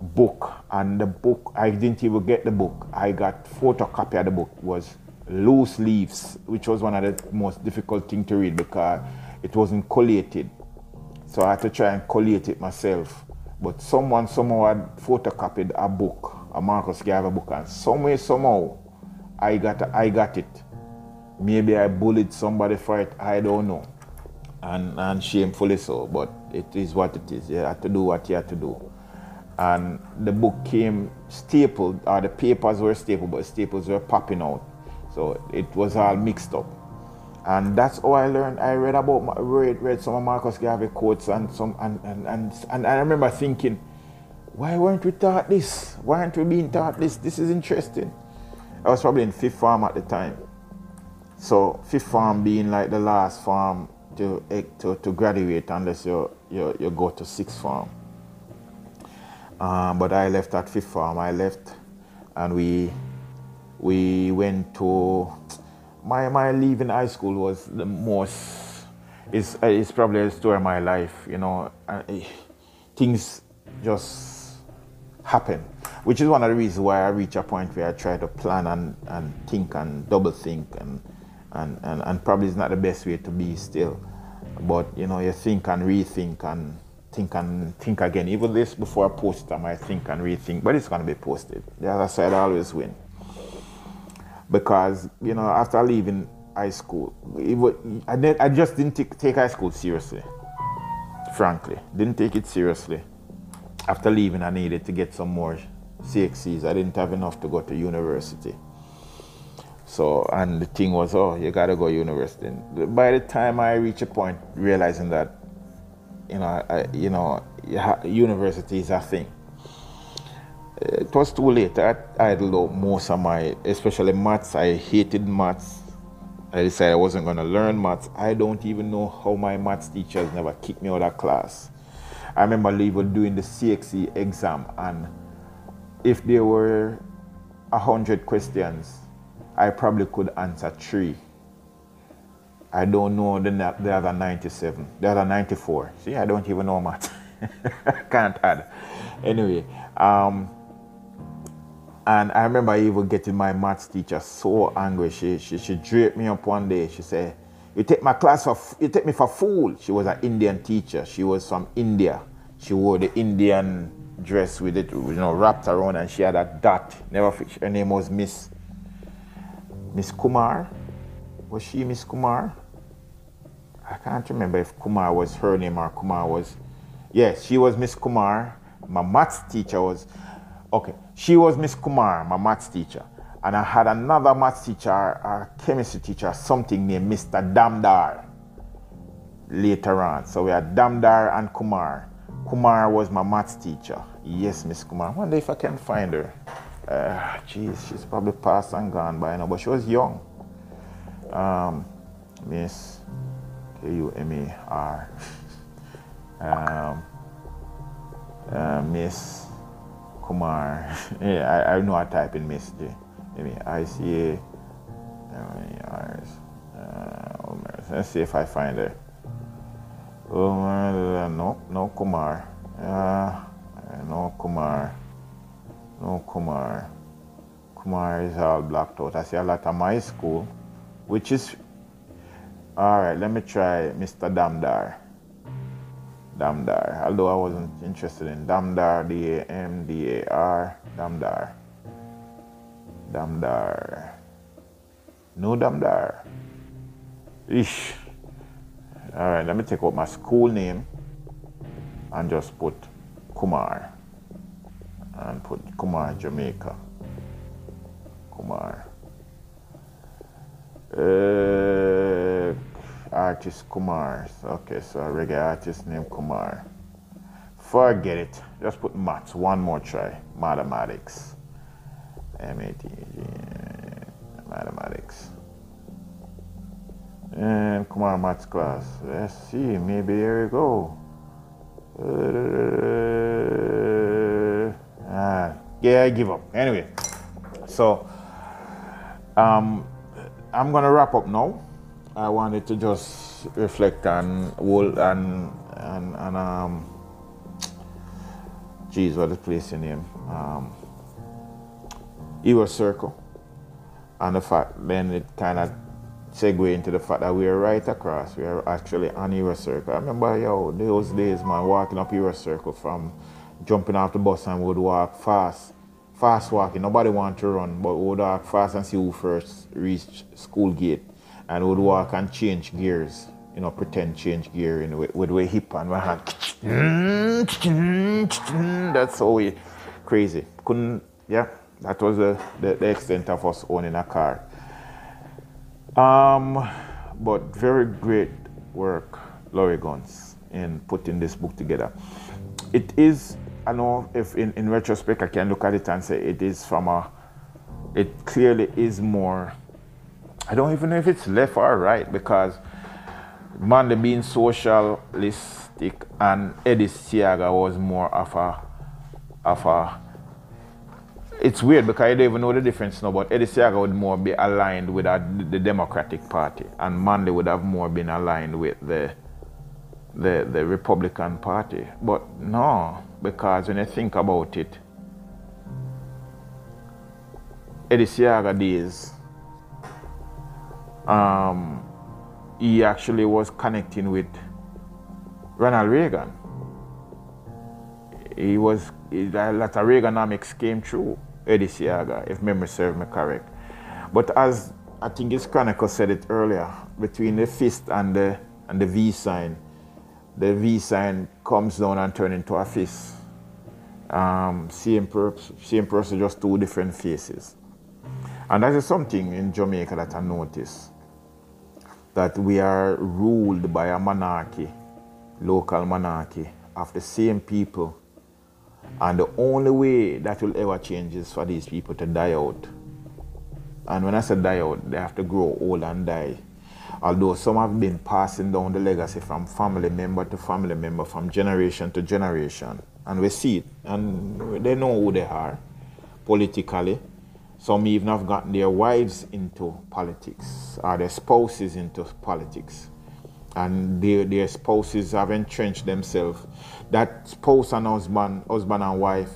book, and the book, I didn't even get the book. I got photocopy of the book. It was Loose Leaves, which was one of the most difficult things to read because it wasn't collated. So I had to try and collate it myself. But someone somehow had photocopied a book, a Marcus Garvey book, and somehow I got it. Maybe I bullied somebody for it, I don't know. And shamefully so, but it is what it is. You have to do what you have to do. And the book came stapled, or the papers were stapled, but staples were popping out. So it was all mixed up. And that's how I learned. I read some of Marcus Garvey quotes and I remember thinking, why weren't we taught this? Why aren't we being taught this? This is interesting. I was probably in fifth form at the time. So fifth form being like the last form to graduate unless you go to sixth form. But I left at fifth form. I left and we went to. My leaving high school was the most, it's probably a story of my life, you know. Things just happen, which is one of the reasons why I reach a point where I try to plan and think and double think and probably it's not the best way to be still. But, you know, you think and rethink and think and think again. Even this before I post it, I might think and rethink, but it's going to be posted. The other side I always win. Because, you know, after leaving high school, I just didn't take high school seriously, frankly. Didn't take it seriously. After leaving, I needed to get some more CXCs. I didn't have enough to go to university. So, and the thing was, oh, you got to go to university. And by the time I reached a point realizing that, you know, university is a thing. It was too late. I idled out most of especially maths. I hated maths. I decided I wasn't going to learn maths. I don't even know how my maths teachers never kicked me out of class. I remember even doing the CXE exam, and if there were 100 questions, I probably could answer 3. I don't know the other 97, the other 94. See, I don't even know maths. I can't add. Anyway. And I remember even getting my maths teacher so angry. She draped me up one day. She said, You take my class for, you take me for fool. She was an Indian teacher. She was from India. She wore the Indian dress with it, you know, wrapped around, and she had a dot. Never fixed. Her name was Miss Kumar. Was she Miss Kumar? I can't remember if Kumar was her name or Kumar was. Yes, she was Miss Kumar. My maths teacher was. Okay, she was Miss Kumar, my maths teacher. And I had another maths teacher, a chemistry teacher, something named Mr. Damdar later on. So we had Damdar and Kumar. Kumar was my maths teacher. Yes, Miss Kumar. I wonder if I can find her. Jeez, she's probably passed and gone by now, but she was young. Miss Kumar. Miss Kumar. Yeah, I know I type in Miss J. ICA. Let's see if I find her. Oh, no Kumar. No Kumar. Kumar is all blacked out. I see a lot of my school, which is. Alright, let me try Mr. Damdar. Damdar. Although I wasn't interested in Damdar, D-A-M-D-A-R, Damdar. Damdar. No Damdar. Ish. All right, let me take out my school name and just put Kumar. And put Kumar, Jamaica. Kumar. Artist Kumar. Okay, so a reggae artist named Kumar. Forget it. Just put maths. One more try. Mathematics. M-A-T-G. Mathematics. And Kumar maths class. Let's see. Maybe here we go. Yeah, I give up. Anyway, so I'm gonna wrap up now. I wanted to just reflect geez, what is the place name? Ewa Circle, and the fact then it kind of segue into the fact that we are right across. We are actually on Ewa Circle. I remember, those days, man, walking up Ewa Circle from jumping off the bus, and we would walk fast. Fast walking, nobody wanted to run, but we would walk fast and see who first reached school gate. And would walk and change gears, pretend change gear with way hip and my hand. That's always crazy. That was the extent of us owning a car. But very great work, Laurie Guns, in putting this book together. It is, I know if in retrospect I can look at it and say it is it clearly is more. I don't even know if it's left or right, because Monday being socialistic and Eddie Siaga was more of a it's weird because I don't even know the difference now, but Eddie Siaga would more be aligned with the Democratic Party, and Monday would have more been aligned with the Republican Party. But no, because when you think about it, Eddie Siaga days, he actually was connecting with Ronald Reagan. A lot of Reaganomics came through Eddie Siaga, if memory serves me correct. But as I think his chronicle said it earlier, between the fist and the V sign, the V sign comes down and turns into a fist. Same person, just two different faces. And that is something in Jamaica that I noticed, that we are ruled by a monarchy, local monarchy, of the same people. And the only way that will ever change is for these people to die out. And when I say die out, they have to grow old and die. Although some have been passing down the legacy from family member to family member, from generation to generation. And we see it, and they know who they are politically. Some even have gotten their wives into politics, or their spouses into politics. And their spouses have entrenched themselves. That spouse and husband and wife,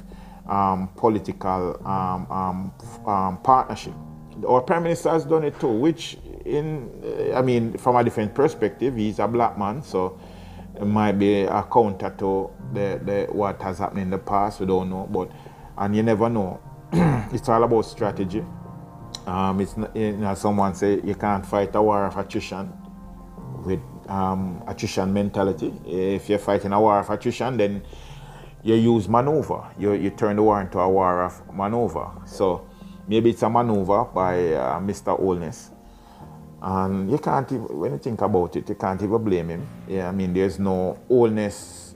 political partnership. Our Prime Minister has done it too, which I mean, from a different perspective, he's a black man, so it might be a counter to the what has happened in the past. We don't know, but and you never know. It's all about strategy. It's not, you know, someone say you can't fight a war of attrition with attrition mentality. If you're fighting a war of attrition, then you use maneuver. You turn the war into a war of maneuver. So maybe it's a maneuver by Mr. Holness. And you can't even, when you think about it, you can't even blame him. Yeah, I mean, there's no Holness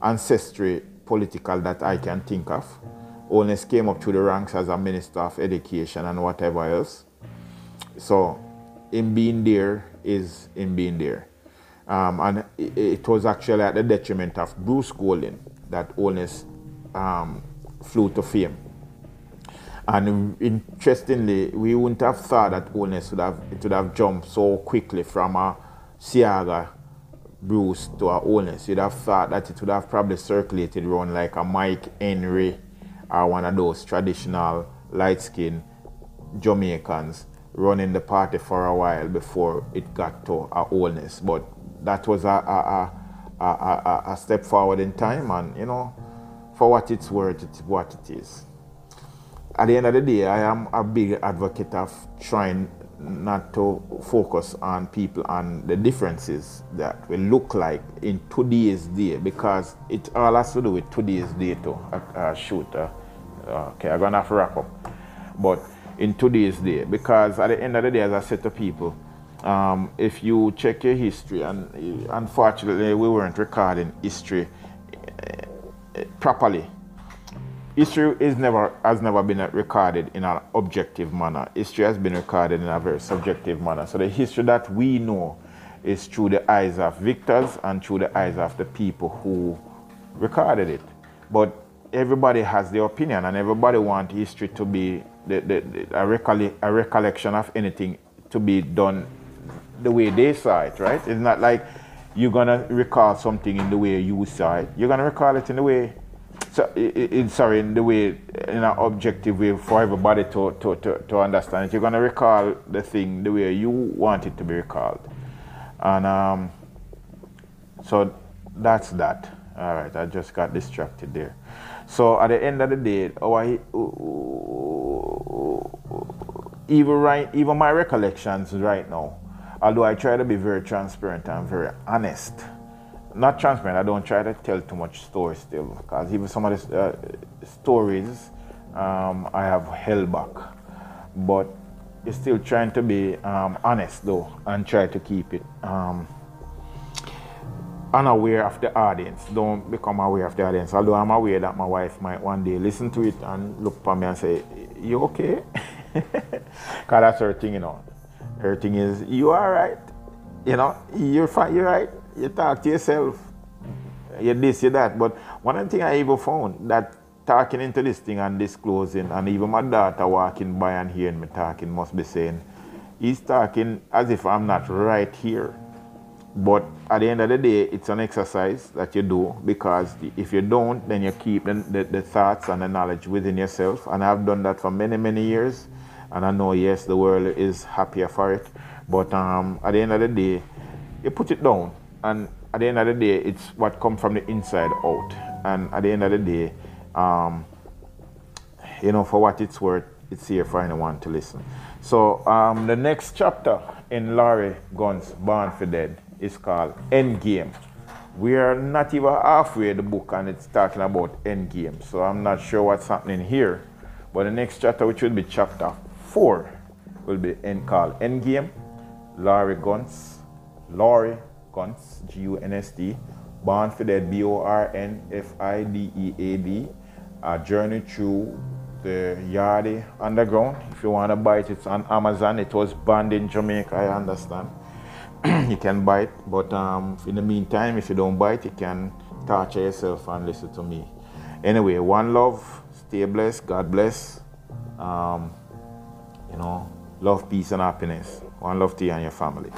ancestry political that I can think of. Holness came up through the ranks as a Minister of Education and whatever else. So him being there is him being there. And it was actually at the detriment of Bruce Golding that Holness flew to fame. And interestingly, we wouldn't have thought that Holness would have jumped so quickly from a Siaga Bruce to a Holness. You'd have thought that it would have probably circulated around like a Mike Henry or one of those traditional light-skinned Jamaicans running the party for a while before it got to a Holness. But that was a step forward in time, and you know, for what it's worth, it's what it is. At the end of the day, I am a big advocate of trying not to focus on people and the differences that will look like in today's day, because it all has to do with today's day too. Okay, I'm gonna have to wrap up. But in today's day, because at the end of the day, as I said to people, if you check your history, and unfortunately we weren't recording history properly. History has never been recorded in an objective manner. History has been recorded in a very subjective manner. So the history that we know is through the eyes of victors and through the eyes of the people who recorded it. But everybody has their opinion, and everybody wants history to be a recollection of anything to be done the way they saw it, right? It's not like you're going to recall something in the way you saw it. You're going to recall it in the way... So, in an objective way for everybody to understand it. You're going to recall the thing the way you want it to be recalled. And so that's that. All right, I just got distracted there. So at the end of the day, even my recollections right now, although I try to be very transparent and very honest, not transparent, I don't try to tell too much stories still, because even some of the stories I have held back. But you're still trying to be honest though, and try to keep it unaware of the audience. Don't become aware of the audience, although I'm aware that my wife might one day listen to it and look for me and say, "You okay?" Because that's her thing, you know. Her thing is, "You all right? You know, you're fine, you're right. You talk to yourself, you this, you that." But one thing I even found, that talking into this thing and disclosing, and even my daughter walking by and hearing me talking must be saying, "He's talking as if I'm not right here." But at the end of the day, it's an exercise that you do, because if you don't, then you keep the thoughts and the knowledge within yourself. And I've done that for many, many years. And I know, yes, the world is happier for it. But at the end of the day, you put it down. And at the end of the day, it's what comes from the inside out. And at the end of the day, you know, for what it's worth, it's here for anyone to listen. So the next chapter in Larry Gunn's Born for Dead is called Endgame. We are not even halfway the book, and it's talking about Endgame. So I'm not sure what's happening here. But the next chapter, which will be chapter 4, will be called Endgame. Larry Gunn's, G-U-N-S-D, Born for Dead, B-O-R-N-F-I-D-E-A-D, A Journey Through the Yardi Underground. If you want to buy it, it's on Amazon. It was banned in Jamaica, I understand. You can buy it, but in the meantime, if you don't buy it, you can torture yourself and listen to me. Anyway, one love, stay blessed, God bless. You know, love, peace, and happiness. One love to you and your family.